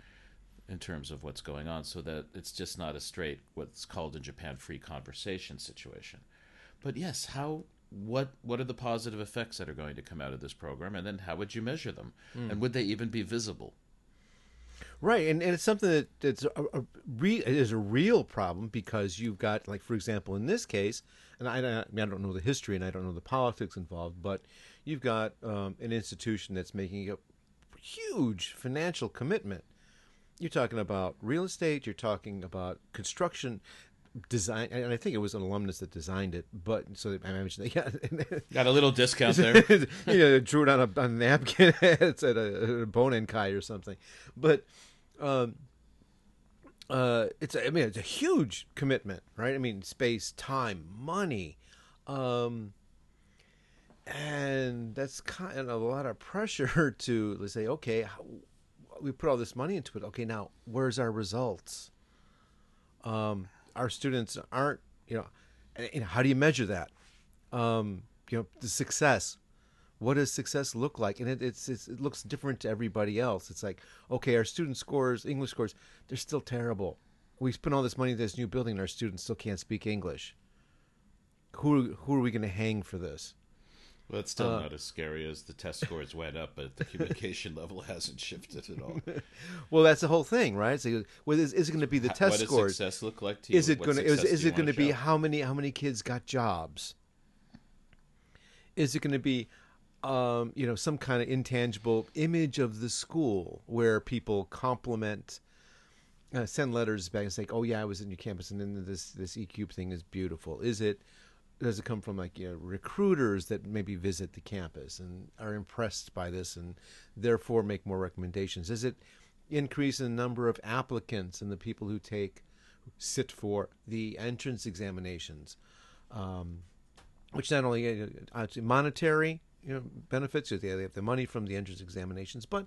in terms of what's going on, so that it's just not a straight, what's called in Japan, free conversation situation. But yes, how... What what are the positive effects that are going to come out of this program, and then how would you measure them, mm. and would they even be visible? Right, and, and it's something that it's a, a re, it is a real problem, because you've got, like, for example, in this case, and I, I, I don't know the history and I don't know the politics involved, but you've got um, an institution that's making a huge financial commitment. You're talking about real estate, you're talking about construction. Design, and I think it was an alumnus that designed it, but so I mentioned they got, got a little discount there. You know, drew it on a, on a napkin. It's at a, a Bonenkai or something, but um, uh, it's I mean it's a huge commitment, right? I mean, space, time, money, um, and that's kind of a lot of pressure to, let's say, okay, how, we put all this money into it. Okay, now where's our results? Um. Our students aren't, you know, and how do you measure that? Um, you know, the success. What does success look like? And it, it's, it's it looks different to everybody else. It's like, okay, our student scores, English scores, they're still terrible. We spent all this money into this new building, and our students still can't speak English. Who who are we going to hang for this? Well, it's still uh, not as scary as the test scores went up, but the communication level hasn't shifted at all. Well, that's the whole thing, right? So, well, is, is it going to be the test scores? What does success look like to you? Is it going to is, is it going to be how many how many kids got jobs? Is it going to be, um, you know, some kind of intangible image of the school where people compliment, uh, send letters back and say, "Oh yeah, I was in your campus, and then this this E-Cube thing is beautiful." Is it? Does it come from, like, you know, recruiters that maybe visit the campus and are impressed by this and therefore make more recommendations? Does it increase in the number of applicants and the people who take sit for the entrance examinations, um, which not only uh, monetary, you know, benefits, they have the money from the entrance examinations, but,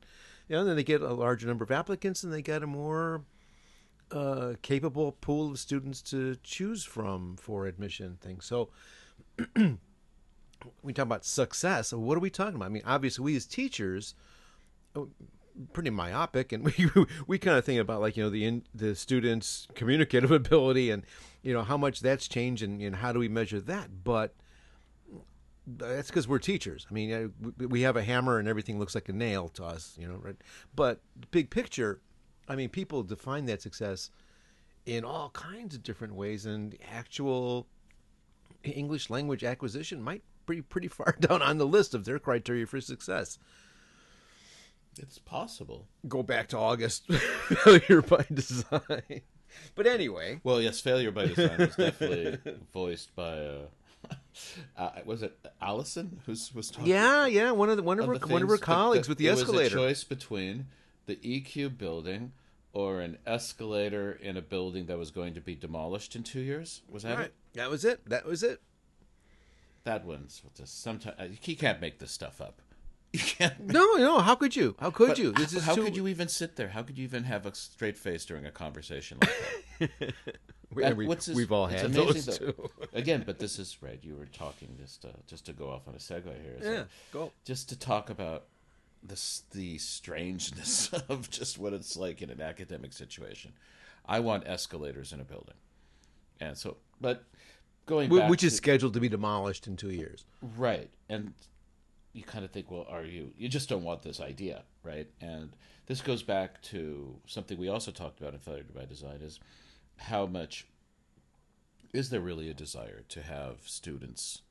you know, then they get a larger number of applicants and they get a more Uh, capable pool of students to choose from for admission things. So we talk about success. What are we talking about? I mean, obviously, we as teachers are pretty myopic, and we we kind of think about, like, you know, the in, the students' communicative ability and, you know, how much that's changed and, and how do we measure that. But that's because we're teachers. I mean, we have a hammer and everything looks like a nail to us, you know, right? But the big picture, I mean, people define that success in all kinds of different ways, and actual English language acquisition might be pretty far down on the list of their criteria for success. It's possible. Go back to August. Failure by design. But anyway. Well, yes, failure by design was definitely voiced by... Uh... Uh, was it Alison who was talking? Yeah, yeah, one of the, one of, of her, the one of her colleagues the, with the escalator. It was a choice between the E-Cube building or an escalator in a building that was going to be demolished in two years? Was that right. it? That was it. That was it. That one's just sometimes he can't make this stuff up. You can't make... No, no. How could you? How could but you? This how, is how too... could you even sit there? How could you even have a straight face during a conversation like that? we, we, what's his, we've all had those though, too. Again, but this is right. You were talking just to, just to go off on a segue here. So yeah, go. Just to talk about The, the strangeness of just what it's like in an academic situation. I want escalators in a building. And so, but going back, which is to, scheduled to be demolished in two years. Right. And you kind of think, well, are you, you just don't want this idea, right? And this goes back to something we also talked about in Failure by Design, is how much is there really a desire to have students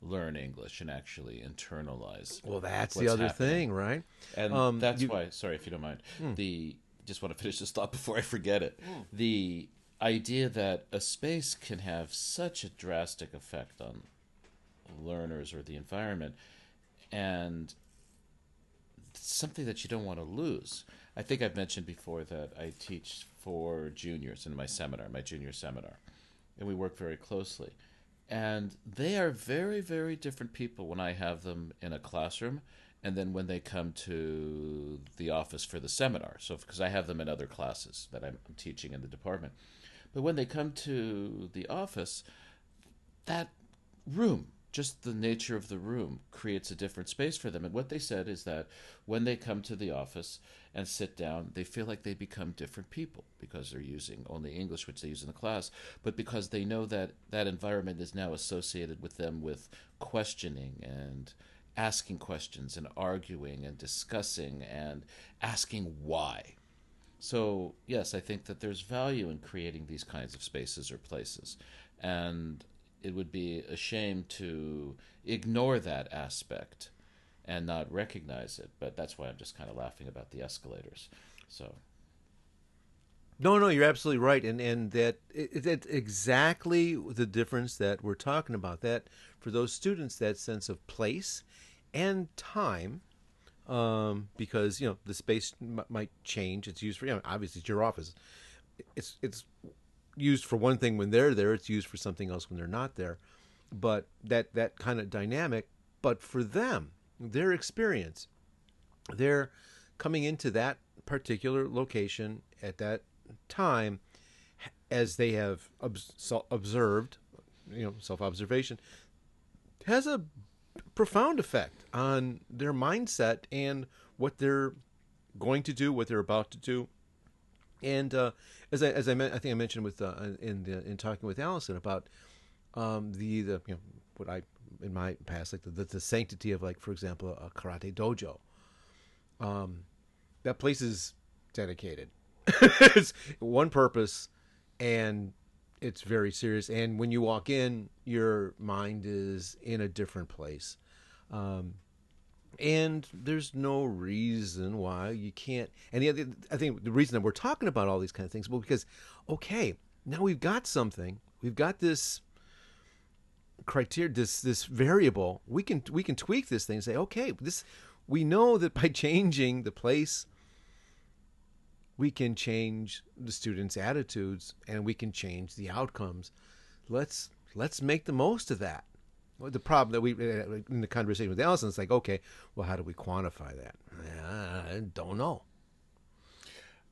learn English and actually internalize? Well, that's the other happening. thing, right? And um, that's you, why, sorry if you don't mind, mm. the just want to finish this thought before I forget it. Mm. The idea that a space can have such a drastic effect on learners or the environment, and something that you don't want to lose. I think I've mentioned before that I teach for juniors in my seminar, my junior seminar, and we work very closely. And they are very, very different people when I have them in a classroom and then when they come to the office for the seminar. So, because I have them in other classes that I'm teaching in the department. But when they come to the office, that room, just the nature of the room, creates a different space for them. And what they said is that when they come to the office and sit down, they feel like they become different people because they're using only English, which they use in the class, but because they know that that environment is now associated with them with questioning and asking questions and arguing and discussing and asking why. So, yes, I think that there's value in creating these kinds of spaces or places. And it would be a shame to ignore that aspect and not recognize it. But that's why I'm just kind of laughing about the escalators. So, no, no, you're absolutely right. And and that it, that's exactly the difference that we're talking about. That for those students, that sense of place and time, um, because, you know, the space m- might change. It's used for, you know, obviously it's your office. It's, it's, used for one thing when they're there, it's used for something else when they're not there. But that that kind of dynamic, but for them, their experience, they're coming into that particular location at that time, as they have observed, you know, self-observation, has a profound effect on their mindset and what they're going to do, what they're about to do. And uh, as I as I, meant, I think I mentioned with uh, in the, in talking with Alison about um, the the you know, what I in my past, like the, the, the sanctity of, like, for example, a karate dojo. Um, that place is dedicated. It's one purpose, and it's very serious. And when you walk in, your mind is in a different place, um, and there's no reason why you can't. And the other, I think the reason that we're talking about all these kind of things, well, because, okay, now we've got something, we've got this criteria, this this variable. We can we can tweak this thing and say, okay, this we know that by changing the place, we can change the students' attitudes and we can change the outcomes. Let's let's make the most of that. The problem that we, in the conversation with Alison, it's like, okay, well, how do we quantify that? I don't know.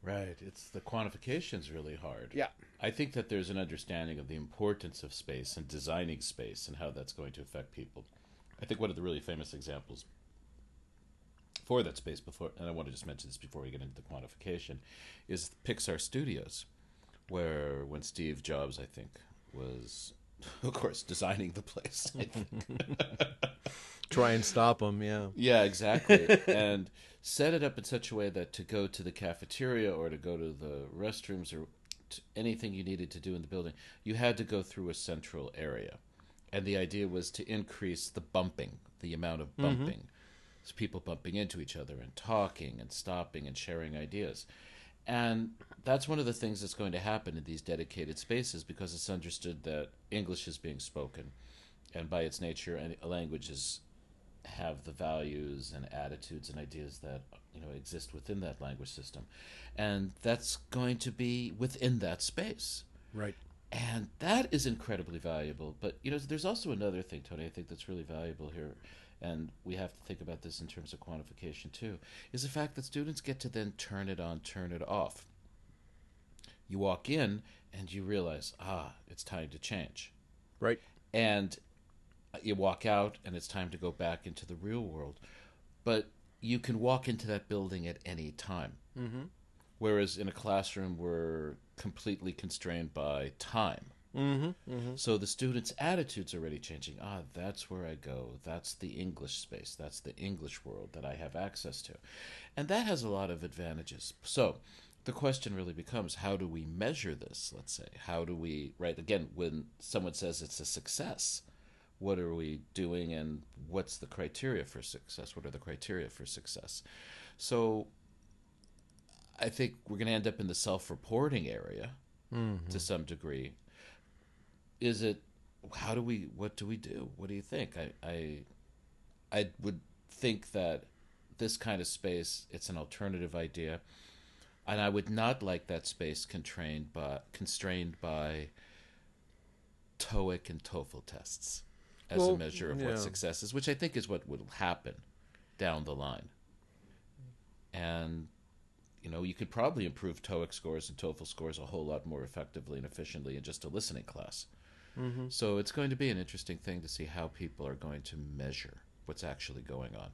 Right. It's the quantification's really hard. Yeah. I think that there's an understanding of the importance of space and designing space and how that's going to affect people. I think one of the really famous examples for that space before, and I want to just mention this before we get into the quantification, is Pixar Studios, where when Steve Jobs, I think, was... of course, designing the place, I think. Try and stop them, yeah. Yeah, exactly. And set it up in such a way that to go to the cafeteria or to go to the restrooms or to anything you needed to do in the building, you had to go through a central area. And the idea was to increase the bumping, the amount of bumping. Mm-hmm. So people bumping into each other and talking and stopping and sharing ideas. And that's one of the things that's going to happen in these dedicated spaces, because it's understood that English is being spoken, and by its nature, languages have the values and attitudes and ideas that, you know, exist within that language system, and that's going to be within that space. Right. And that is incredibly valuable. But, you know, there's also another thing, Tony, I think that's really valuable here, and we have to think about this in terms of quantification too, is the fact that students get to then turn it on, turn it off. You walk in and you realize, ah, it's time to change. Right. And you walk out and it's time to go back into the real world. But you can walk into that building at any time. Mm-hmm. Whereas in a classroom, we're completely constrained by time. Mm-hmm, mm-hmm. So the students' attitudes are already changing. Ah, that's where I go. That's the English space. That's the English world that I have access to. And that has a lot of advantages. So the question really becomes, how do we measure this, let's say? How do we, right, again, when someone says it's a success, what are we doing and what's the criteria for success? What are the criteria for success? So I think we're going to end up in the self-reporting area mm-hmm. to some degree. Is it, how do we, what do we do? What do you think? I, I, I would think that this kind of space, it's an alternative idea. And I would not like that space constrained by, constrained by TOEIC and TOEFL tests as well, a measure of yeah. what success is, which I think is what will happen down the line. And, you know, you could probably improve TOEIC scores and TOEFL scores a whole lot more effectively and efficiently in just a listening class. Mm-hmm. So it's going to be an interesting thing to see how people are going to measure what's actually going on.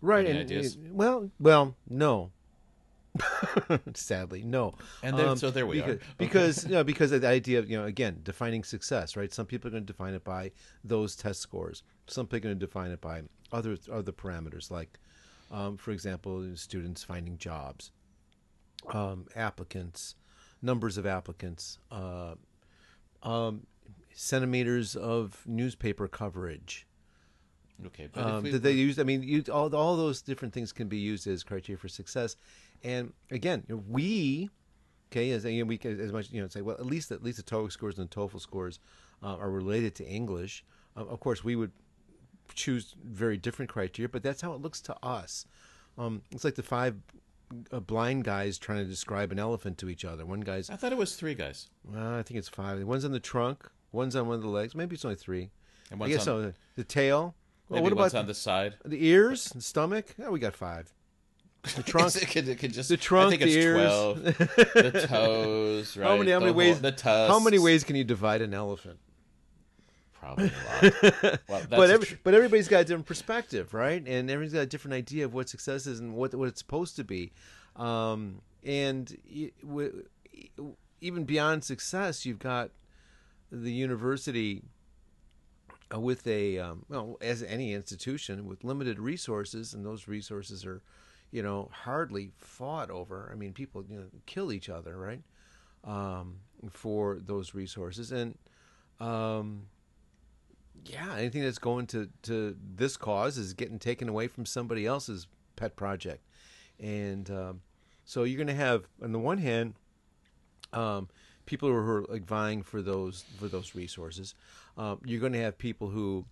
Right. Any and ideas? It, well, well, no. Sadly, no. And then, um, so there we because, are. Okay. Because you know, because of the idea of, you know, again, defining success, right? Some people are going to define it by those test scores. Some people are going to define it by other other parameters, like, um, for example, students finding jobs, um, applicants, numbers of applicants, uh, um, centimeters of newspaper coverage. Okay, but um, if we... did they use? I mean, you, all all those different things can be used as criteria for success. And again, you know, we, okay, as you know, we as much you know say, well, at least at least the TOEIC scores and the TOEFL scores uh, are related to English. Um, of course, we would choose very different criteria, but that's how it looks to us. Um, it's like the five uh, blind guys trying to describe an elephant to each other. One guy's I thought it was three guys. Uh, I think it's five. One's on the trunk. One's on one of the legs. Maybe it's only three. And one's I guess on so, the tail. Maybe well, what one's about on the side. The ears, the stomach. Yeah, we got five. The trunk, it can, it can just, the trunk, I think it's the ears, twelve, the toes, right? How many, how many the, ways? The tusks. How many ways can you divide an elephant? Probably a lot. Well, that's but every, but everybody's got a different perspective, right? And everybody's got a different idea of what success is and what what it's supposed to be. Um, and it, w- even beyond success, you've got the university with a um, well, as any institution, with limited resources, and those resources are, you know, hardly fought over. I mean, people, you know, kill each other, right, um, for those resources. And, um, yeah, anything that's going to, to this cause is getting taken away from somebody else's pet project. And um, so you're going to have, on the one hand, um, people who are like, vying for those for those resources. Um, you're going to have people who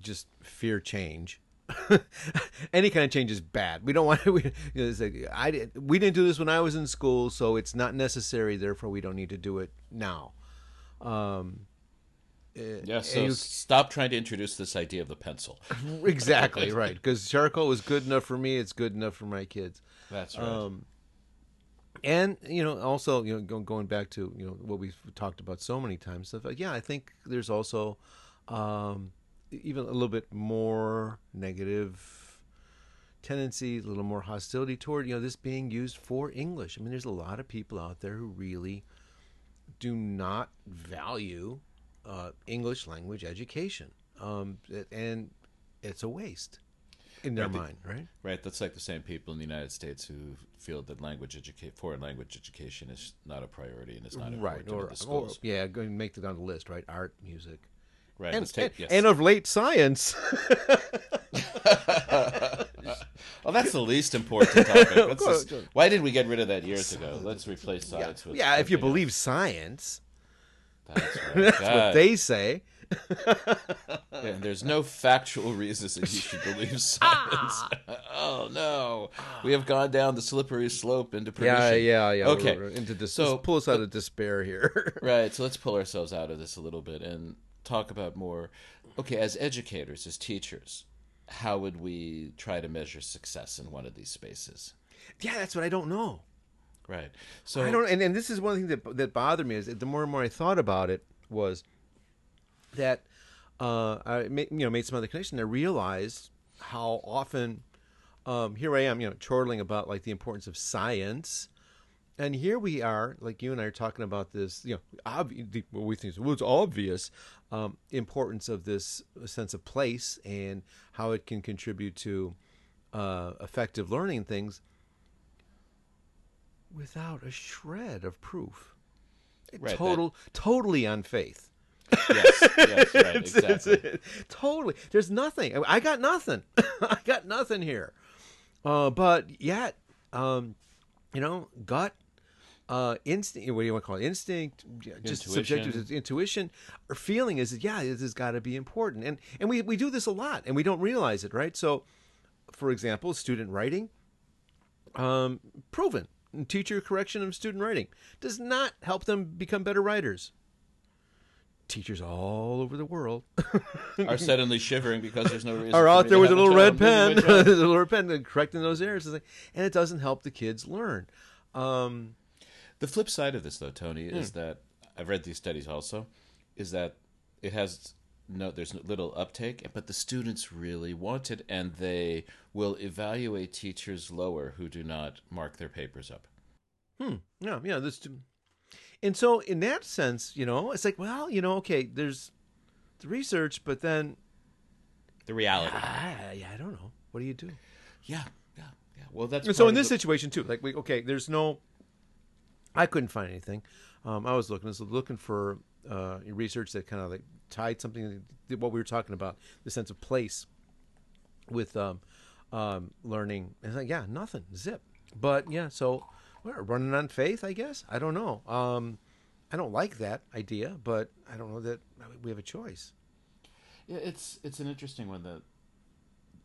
just fear change. Any kind of change is bad. We don't want to. We, you know, it's like, I did, we didn't do this when I was in school, so it's not necessary. Therefore, we don't need to do it now. Um, yeah. So you, stop trying to introduce this idea of the pencil. Exactly right. Because charcoal was good enough for me. It's good enough for my kids. That's right. Um, and you know, also you know, going back to you know what we've talked about so many times. Stuff. Yeah, I think there's also. Um, even a little bit more negative tendencies, a little more hostility toward, you know, this being used for English. I mean, there's a lot of people out there who really do not value uh, English language education. Um, and it's a waste in their right, mind, the, right? Right. That's like the same people in the United States who feel that language educa- foreign language education is not a priority and it's not important to the schools. Or, yeah, go and make it on the list, right? Art, music. Right, and, take, and, yes. and of late, science. Well, that's the least important topic. That's just, why did we get rid of that years ago? Let's replace science yeah. with yeah. If you believe else. Science, that's, right. That's what they say. Yeah, and there's no factual reasons that you should believe science. Ah! Oh no, we have gone down the slippery slope into perdition. Yeah, yeah, yeah. Okay, we're, we're into this. So pull us out of despair here. Right. So let's pull ourselves out of this a little bit and. Talk about more, okay, as educators, as teachers, how would we try to measure success in one of these spaces? Yeah, that's what I don't know. Right. So I don't, and, and this is one thing that that bothered me is that the more and more I thought about it was that uh, I made, you know made some other connection. I realized how often um, here I am, you know, chortling about like the importance of science And here we are, like you and I are talking about this, you know, obvi- the, what we think is, well, it's obvious um, importance of this sense of place and how it can contribute to uh, effective learning things without a shred of proof. Right, Total, that... Totally on faith. yes, yes, right, exactly. It's, it's, it, totally. There's nothing. I got nothing. I got nothing here. Uh, but yet, um, you know, gut, uh, instinct, what do you want to call it? Instinct, just intuition. subjective to intuition or feeling is, yeah, this has got to be important. And and we, we do this a lot and we don't realize it, right? So, for example, student writing, um, proven. Teacher correction of student writing does not help them become better writers. Teachers all over the world are suddenly shivering because there's no reason. Are out there with a little red pen, a little red pen, correcting those errors, and it doesn't help the kids learn. Um, the flip side of this, though, Tony, is hmm. that I've read these studies also, is that it has no, there's little uptake, but the students really want it, and they will evaluate teachers lower who do not mark their papers up. Hmm. Yeah. Yeah. This. And so in that sense, you know, it's like, well, you know, okay, there's the research, but then the reality. I, yeah, I don't know. What do you do? Yeah, yeah, yeah. Well, that's and so in this the... situation too. Like, we, okay, there's no. I couldn't find anything. Um, I was looking, I was looking for uh, research that kind of like tied something to what we were talking about, the sense of place with um, um, learning. It's like, yeah, nothing, zip. But yeah, so. We're running on faith, I guess. I don't know. Um, I don't like that idea, but I don't know that we have a choice. Yeah, it's it's an interesting one. That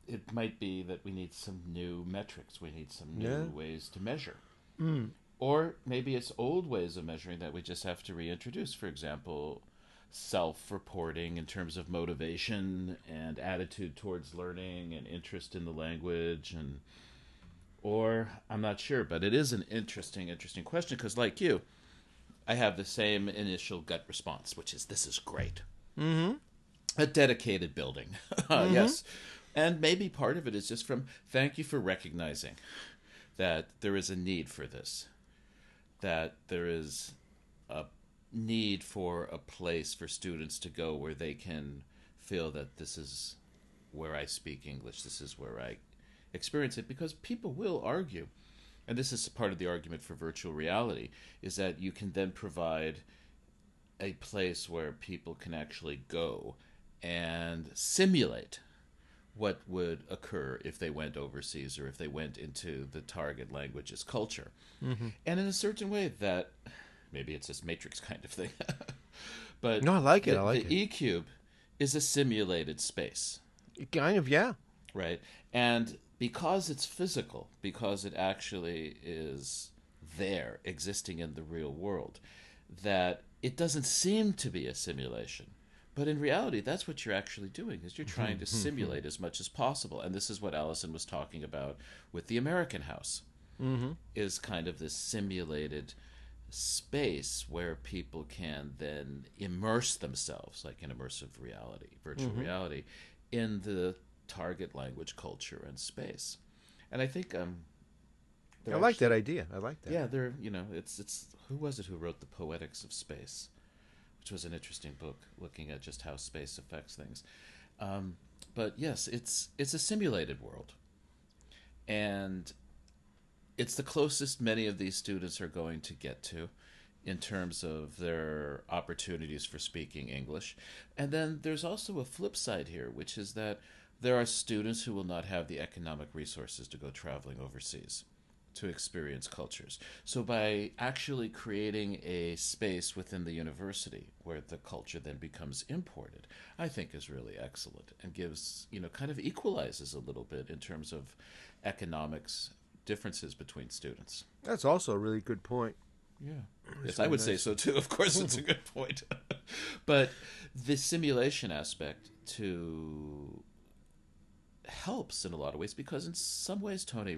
it might be that we need some new metrics. We need some new yeah. ways to measure. Mm. Or maybe it's old ways of measuring that we just have to reintroduce. For example, self-reporting in terms of motivation and attitude towards learning and interest in the language and... Or, I'm not sure, but it is an interesting, interesting question because, like you, I have the same initial gut response, which is, this is great. Mm-hmm. A dedicated building. Mm-hmm. Yes. And maybe part of it is just from, thank you for recognizing that there is a need for this, that there is a need for a place for students to go where they can feel that this is where I speak English, this is where I... experience it, because people will argue, and this is part of the argument for virtual reality, is that you can then provide a place where people can actually go and simulate what would occur if they went overseas or if they went into the target language's culture. Mm-hmm. And in a certain way that, maybe it's this Matrix kind of thing, but no, I like it. The, I like the it. E-Cube is a simulated space. Kind of, yeah. Right. And because it's physical, because it actually is there, existing in the real world, that it doesn't seem to be a simulation. But in reality, that's what you're actually doing, is you're trying to simulate as much as possible. And this is what Alison was talking about with the American House, mm-hmm. is kind of this simulated space where people can then immerse themselves, like in immersive reality, virtual mm-hmm. reality, in the target language, culture, and space. And I think um I like actually, that idea. I like that. Yeah, they're you know, it's it's who was it who wrote The Poetics of Space, which was an interesting book looking at just how space affects things. Um but yes, it's it's a simulated world. And it's the closest many of these students are going to get to in terms of their opportunities for speaking English. And then there's also a flip side here, which is that there are students who will not have the economic resources to go traveling overseas to experience cultures. So by actually creating a space within the university where the culture then becomes imported, I think is really excellent and gives, you know, kind of equalizes a little bit in terms of economics differences between students. That's also a really good point. Yeah. Yes, I would say so too. Of course, it's a good point. But the simulation aspect to... helps in a lot of ways, because in some ways, Tony,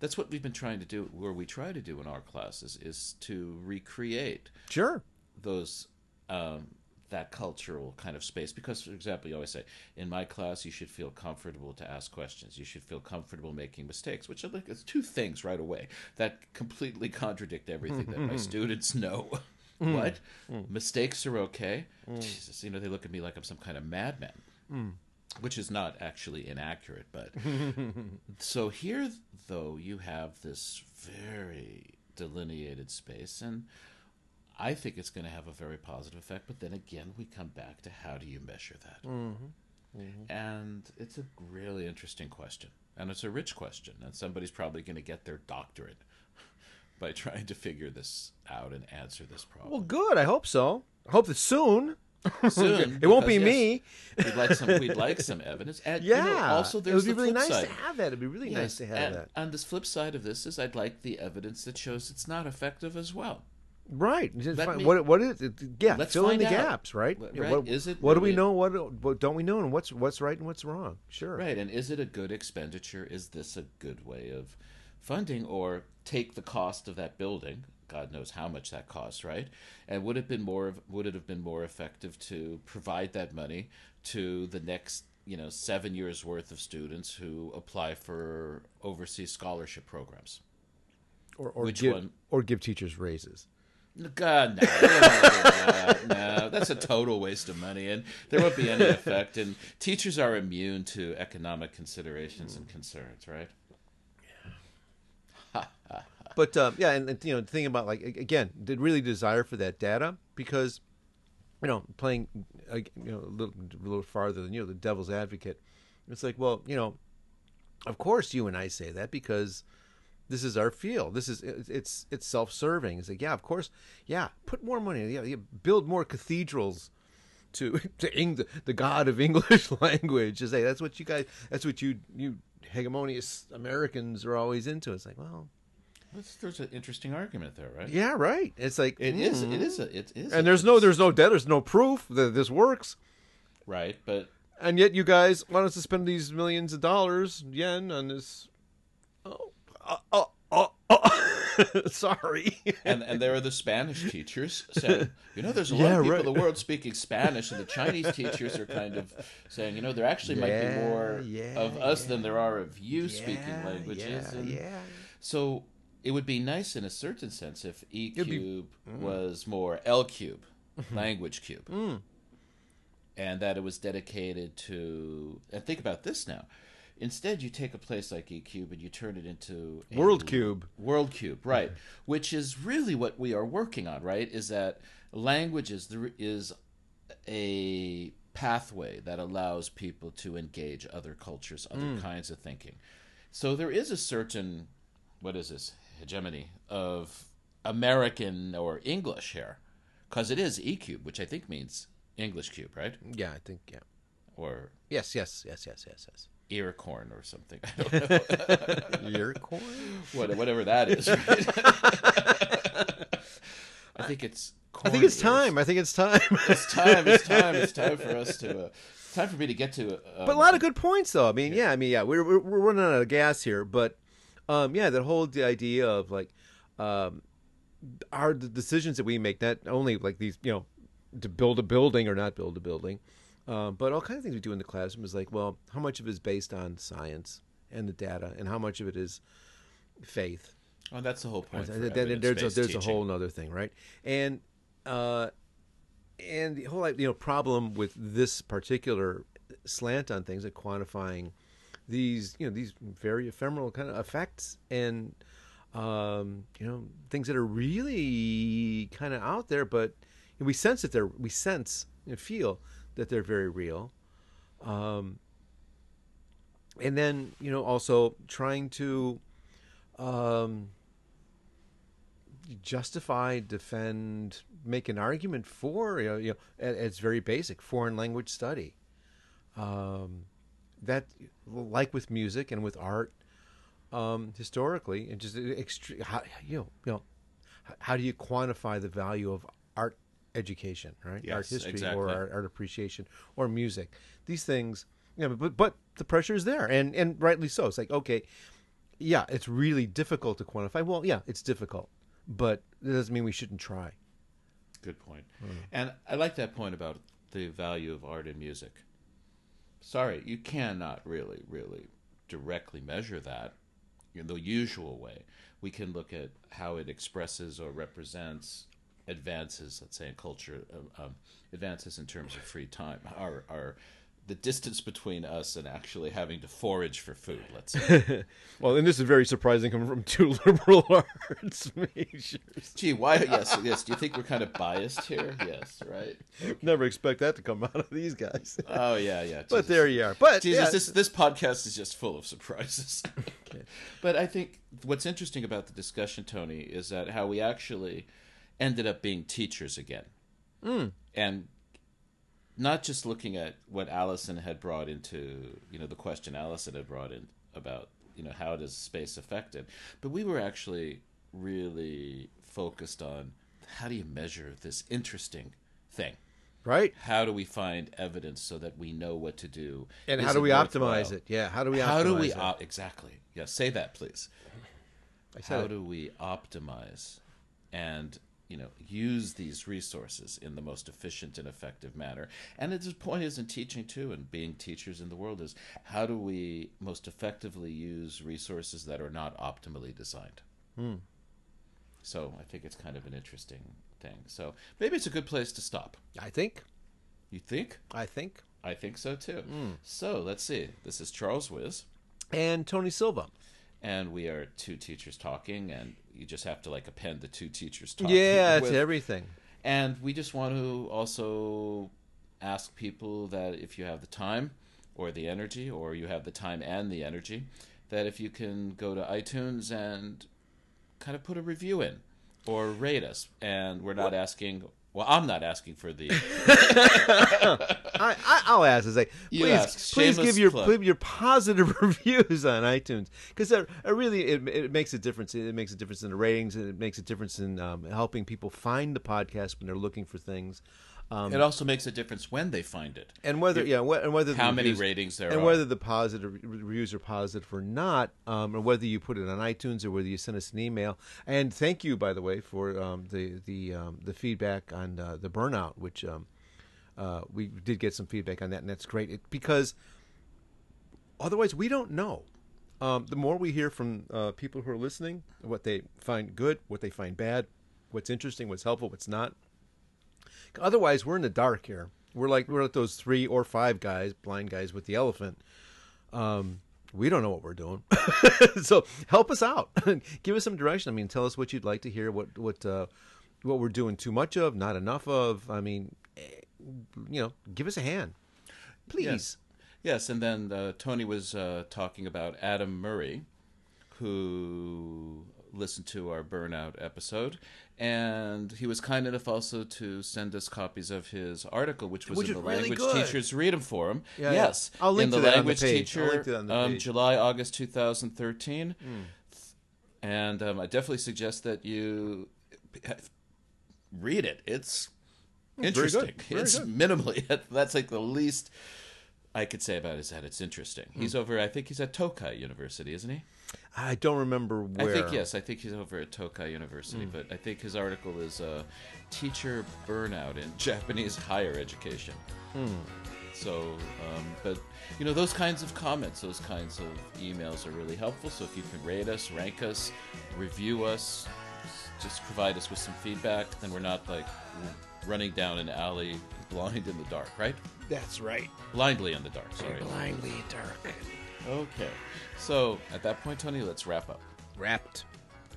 that's what we've been trying to do, where we try to do in our classes is to recreate sure those um that cultural kind of space. Because, for example, you always say, in my class, you should feel comfortable to ask questions. You should feel comfortable making mistakes, which are like it's two things right away that completely contradict everything that my students know. What? Mm. Mistakes are okay? Mm. Jesus, you know, they look at me like I'm some kind of madman, mm. which is not actually inaccurate. But so here, though, you have this very delineated space, and I think it's going to have a very positive effect. But then again, we come back to how do you measure that? Mm-hmm. Mm-hmm. And it's a really interesting question, and it's a rich question, and somebody's probably going to get their doctorate by trying to figure this out and answer this problem. Well, good. I hope so. I hope that soon. Soon. It won't be yes, me. We'd like some. We'd like some evidence. And, yeah. You know, also, there's it would be the really nice side. to have that. It'd be really yes. nice to have and, that. On this flip side of this is, I'd like the evidence that shows it's not effective as well. Right. Just find, me, what? What is? It, yeah. Let's fill in the out. gaps. Right. Right. You know, what, is it? What do we know? What, what don't we know? And what's what's right and what's wrong? Sure. Right. And is it a good expenditure? Is this a good way of funding, or take the cost of that building, God knows how much that costs, right? And would it been more would it have been more effective to provide that money to the next, you know, seven years worth of students who apply for overseas scholarship programs, or or Which give, one? or give teachers raises? God, no, that. no, that's a total waste of money, and there won't be any effect. And teachers are immune to economic considerations mm. and concerns, right? But um, yeah, and, and you know, the thing about, like, again, the really desire for that data, because, you know, playing uh, you know a little, a little farther than you, the devil's advocate, it's like, well, you know, of course you and I say that because this is our field. This is it, it's it's self-serving. It's like, yeah, of course, yeah, put more money, yeah, yeah build more cathedrals to to England, the god of English language. Is like, that's what you guys, that's what you you hegemonious Americans are always into. It's like, well. There's an interesting argument there, right? Yeah, right. It's like it mm. is. It is. A, it is. And there's no, there's no debt. There's no proof that this works, right? But and yet you guys want us to spend these millions of dollars yen on this. Oh, oh, oh, oh. oh. Sorry. And and there are the Spanish teachers saying, you know, there's a lot yeah, of people right. in the world speaking Spanish, and the Chinese teachers are kind of saying, you know, there actually yeah, might be more yeah, of us yeah. than there are of you yeah, speaking languages. Yeah. And yeah. So. It would be nice in a certain sense if E-Cube be, mm. was more L-Cube, language cube, mm. and that it was dedicated to, and think about this now. Instead, you take a place like E-Cube and you turn it into... A World Cube. World Cube, right. Yeah. Which is really what we are working on, right, is that language is, the, is a pathway that allows people to engage other cultures, other mm. kinds of thinking. So there is a certain, what is this? hegemony of American or English here, because it is E-Cube, which I think means English cube, right? Yeah, I think, yeah. Or... Yes, yes, yes, yes, yes, yes. Earcorn or something. I don't know. Earcorn? What, whatever that is, right? I think it's... Corn I think it's ears. time. I think it's time. It's time. It's time. It's time for us to... Uh, it's time for me to get to... Um, but a lot of good points, though. I mean, yeah, yeah I mean, yeah, we're, we're, we're running out of gas here, but... Um, yeah, that whole idea of, like, um, are the decisions that we make, not only like these, you know, to build a building or not build a building, uh, but all kinds of things we do in the classroom is like, well, how much of it is based on science and the data, and how much of it is faith? Oh, that's the whole point. Uh, that, there's a, there's a whole other thing, right? And uh, and the whole, you know, problem with this particular slant on things, like quantifying these, you know, these very ephemeral kind of effects and, um, you know, things that are really kind of out there, but we sense that they're, we sense and feel that they're very real. Um, and then, you know, also trying to um, justify, defend, make an argument for, you know, you know at, at its very basic, foreign language study. Um, That, like with music and with art, um, historically, and just extre- how, you know, you know, how do you quantify the value of art education, right? Yes, art history exactly. or art, art appreciation or music. These things, you know, but but the pressure is there, and and rightly so. It's like, okay, yeah, it's really difficult to quantify. Well, yeah, it's difficult, but that doesn't mean we shouldn't try. good point. Mm. And I like that point about the value of art and music. Sorry, you cannot really, really directly measure that in the usual way. We can look at how it expresses or represents advances, let's say, in culture, um, advances in terms of free time, our, our, the distance between us and actually having to forage for food, let's say. Well, and this is very surprising coming from two liberal arts majors. Gee, why? Yes, yes. Do you think we're kind of biased here? Yes, right. Okay. Never expect that to come out of these guys. Oh, yeah, yeah. Jesus. But there you are. But Jesus, yeah. this, this podcast is just full of surprises. Okay. But I think what's interesting about the discussion, Tony, is that how we actually ended up being teachers again. Mm. And not just looking at what Alison had brought into, you know, the question Alison had brought in about, you know, how does space affect it, but we were actually really focused on how do you measure this interesting thing, right? How do we find evidence so that we know what to do, and how do we optimize it? Yeah, how do we? How do we? Op- exactly. Yeah, say that, please. I said how it. do we optimize and, you know, use these resources in the most efficient and effective manner? And the point is in teaching too, and being teachers in the world, is how do we most effectively use resources that are not optimally designed? Hmm. So I think it's kind of an interesting thing. So maybe it's a good place to stop. I think. You think? I think. I think so too. Mm. So let's see. This is Charles Wiz. And Tony Silva. And we are Two Teachers Talking, and you just have to like append the Two Teachers Talking. Yeah, it's with. everything. And we just want to also ask people that if you have the time or the energy, or you have the time and the energy, that if you can go to iTunes and kind of put a review in or rate us. And we're not what? asking... Well, I'm not asking for the. I, I'll ask. Is like, please, ask. please give your plug. your positive reviews on iTunes, because it really it, it makes a difference. It makes a difference in the ratings, and it makes a difference in um, helping people find the podcast when they're looking for things. Um, it also makes a difference when they find it, and whether it, yeah, wh- and whether how the reviews, many ratings there and are, and whether the positive reviews are positive or not, um, or whether you put it on iTunes or whether you send us an email. And thank you, by the way, for um, the the um, the feedback on uh, the burnout, which um, uh, we did get some feedback on that, and that's great, it, because otherwise we don't know. Um, the more we hear from uh, people who are listening, what they find good, what they find bad, what's interesting, what's helpful, what's not. Otherwise, we're in the dark here. We're like we're like those three or five guys, blind guys with the elephant. Um, we don't know what we're doing. So help us out. Give us some direction. I mean, tell us what you'd like to hear. What what uh, what we're doing too much of, not enough of. I mean, you know, give us a hand, please. Yes, yes. And then uh, Tony was uh, talking about Adam Murray, who listened to our burnout episode, and he was kind enough also to send us copies of his article, which was which in the really language good. teachers read them for him. Yeah, yes, yeah. I'll link in the to that language on the page. teacher, I'll link to that on the page. Um, July August two thousand thirteen, mm. and um, I definitely suggest that you read it. It's interesting. Very good. Very it's good. minimally. That's like the least I could say about it, is that it's interesting. Mm. He's over. I think he's at Tokai University, isn't he? I don't remember where. I think, yes, I think he's over at Tokai University, mm. but I think his article is uh, Teacher Burnout in Japanese Higher Education. Mm. So, um, but, you know, those kinds of comments, those kinds of emails are really helpful. So if you can rate us, rank us, review us, just provide us with some feedback, then we're not, like, running down an alley blind in the dark, right? That's right. Blindly in the dark, sorry. Blindly in the dark. Okay. So, at that point, Tony, let's wrap up. Wrapped.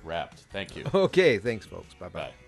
Wrapped. Thank you. Okay. Thanks, folks. Bye-bye. Bye.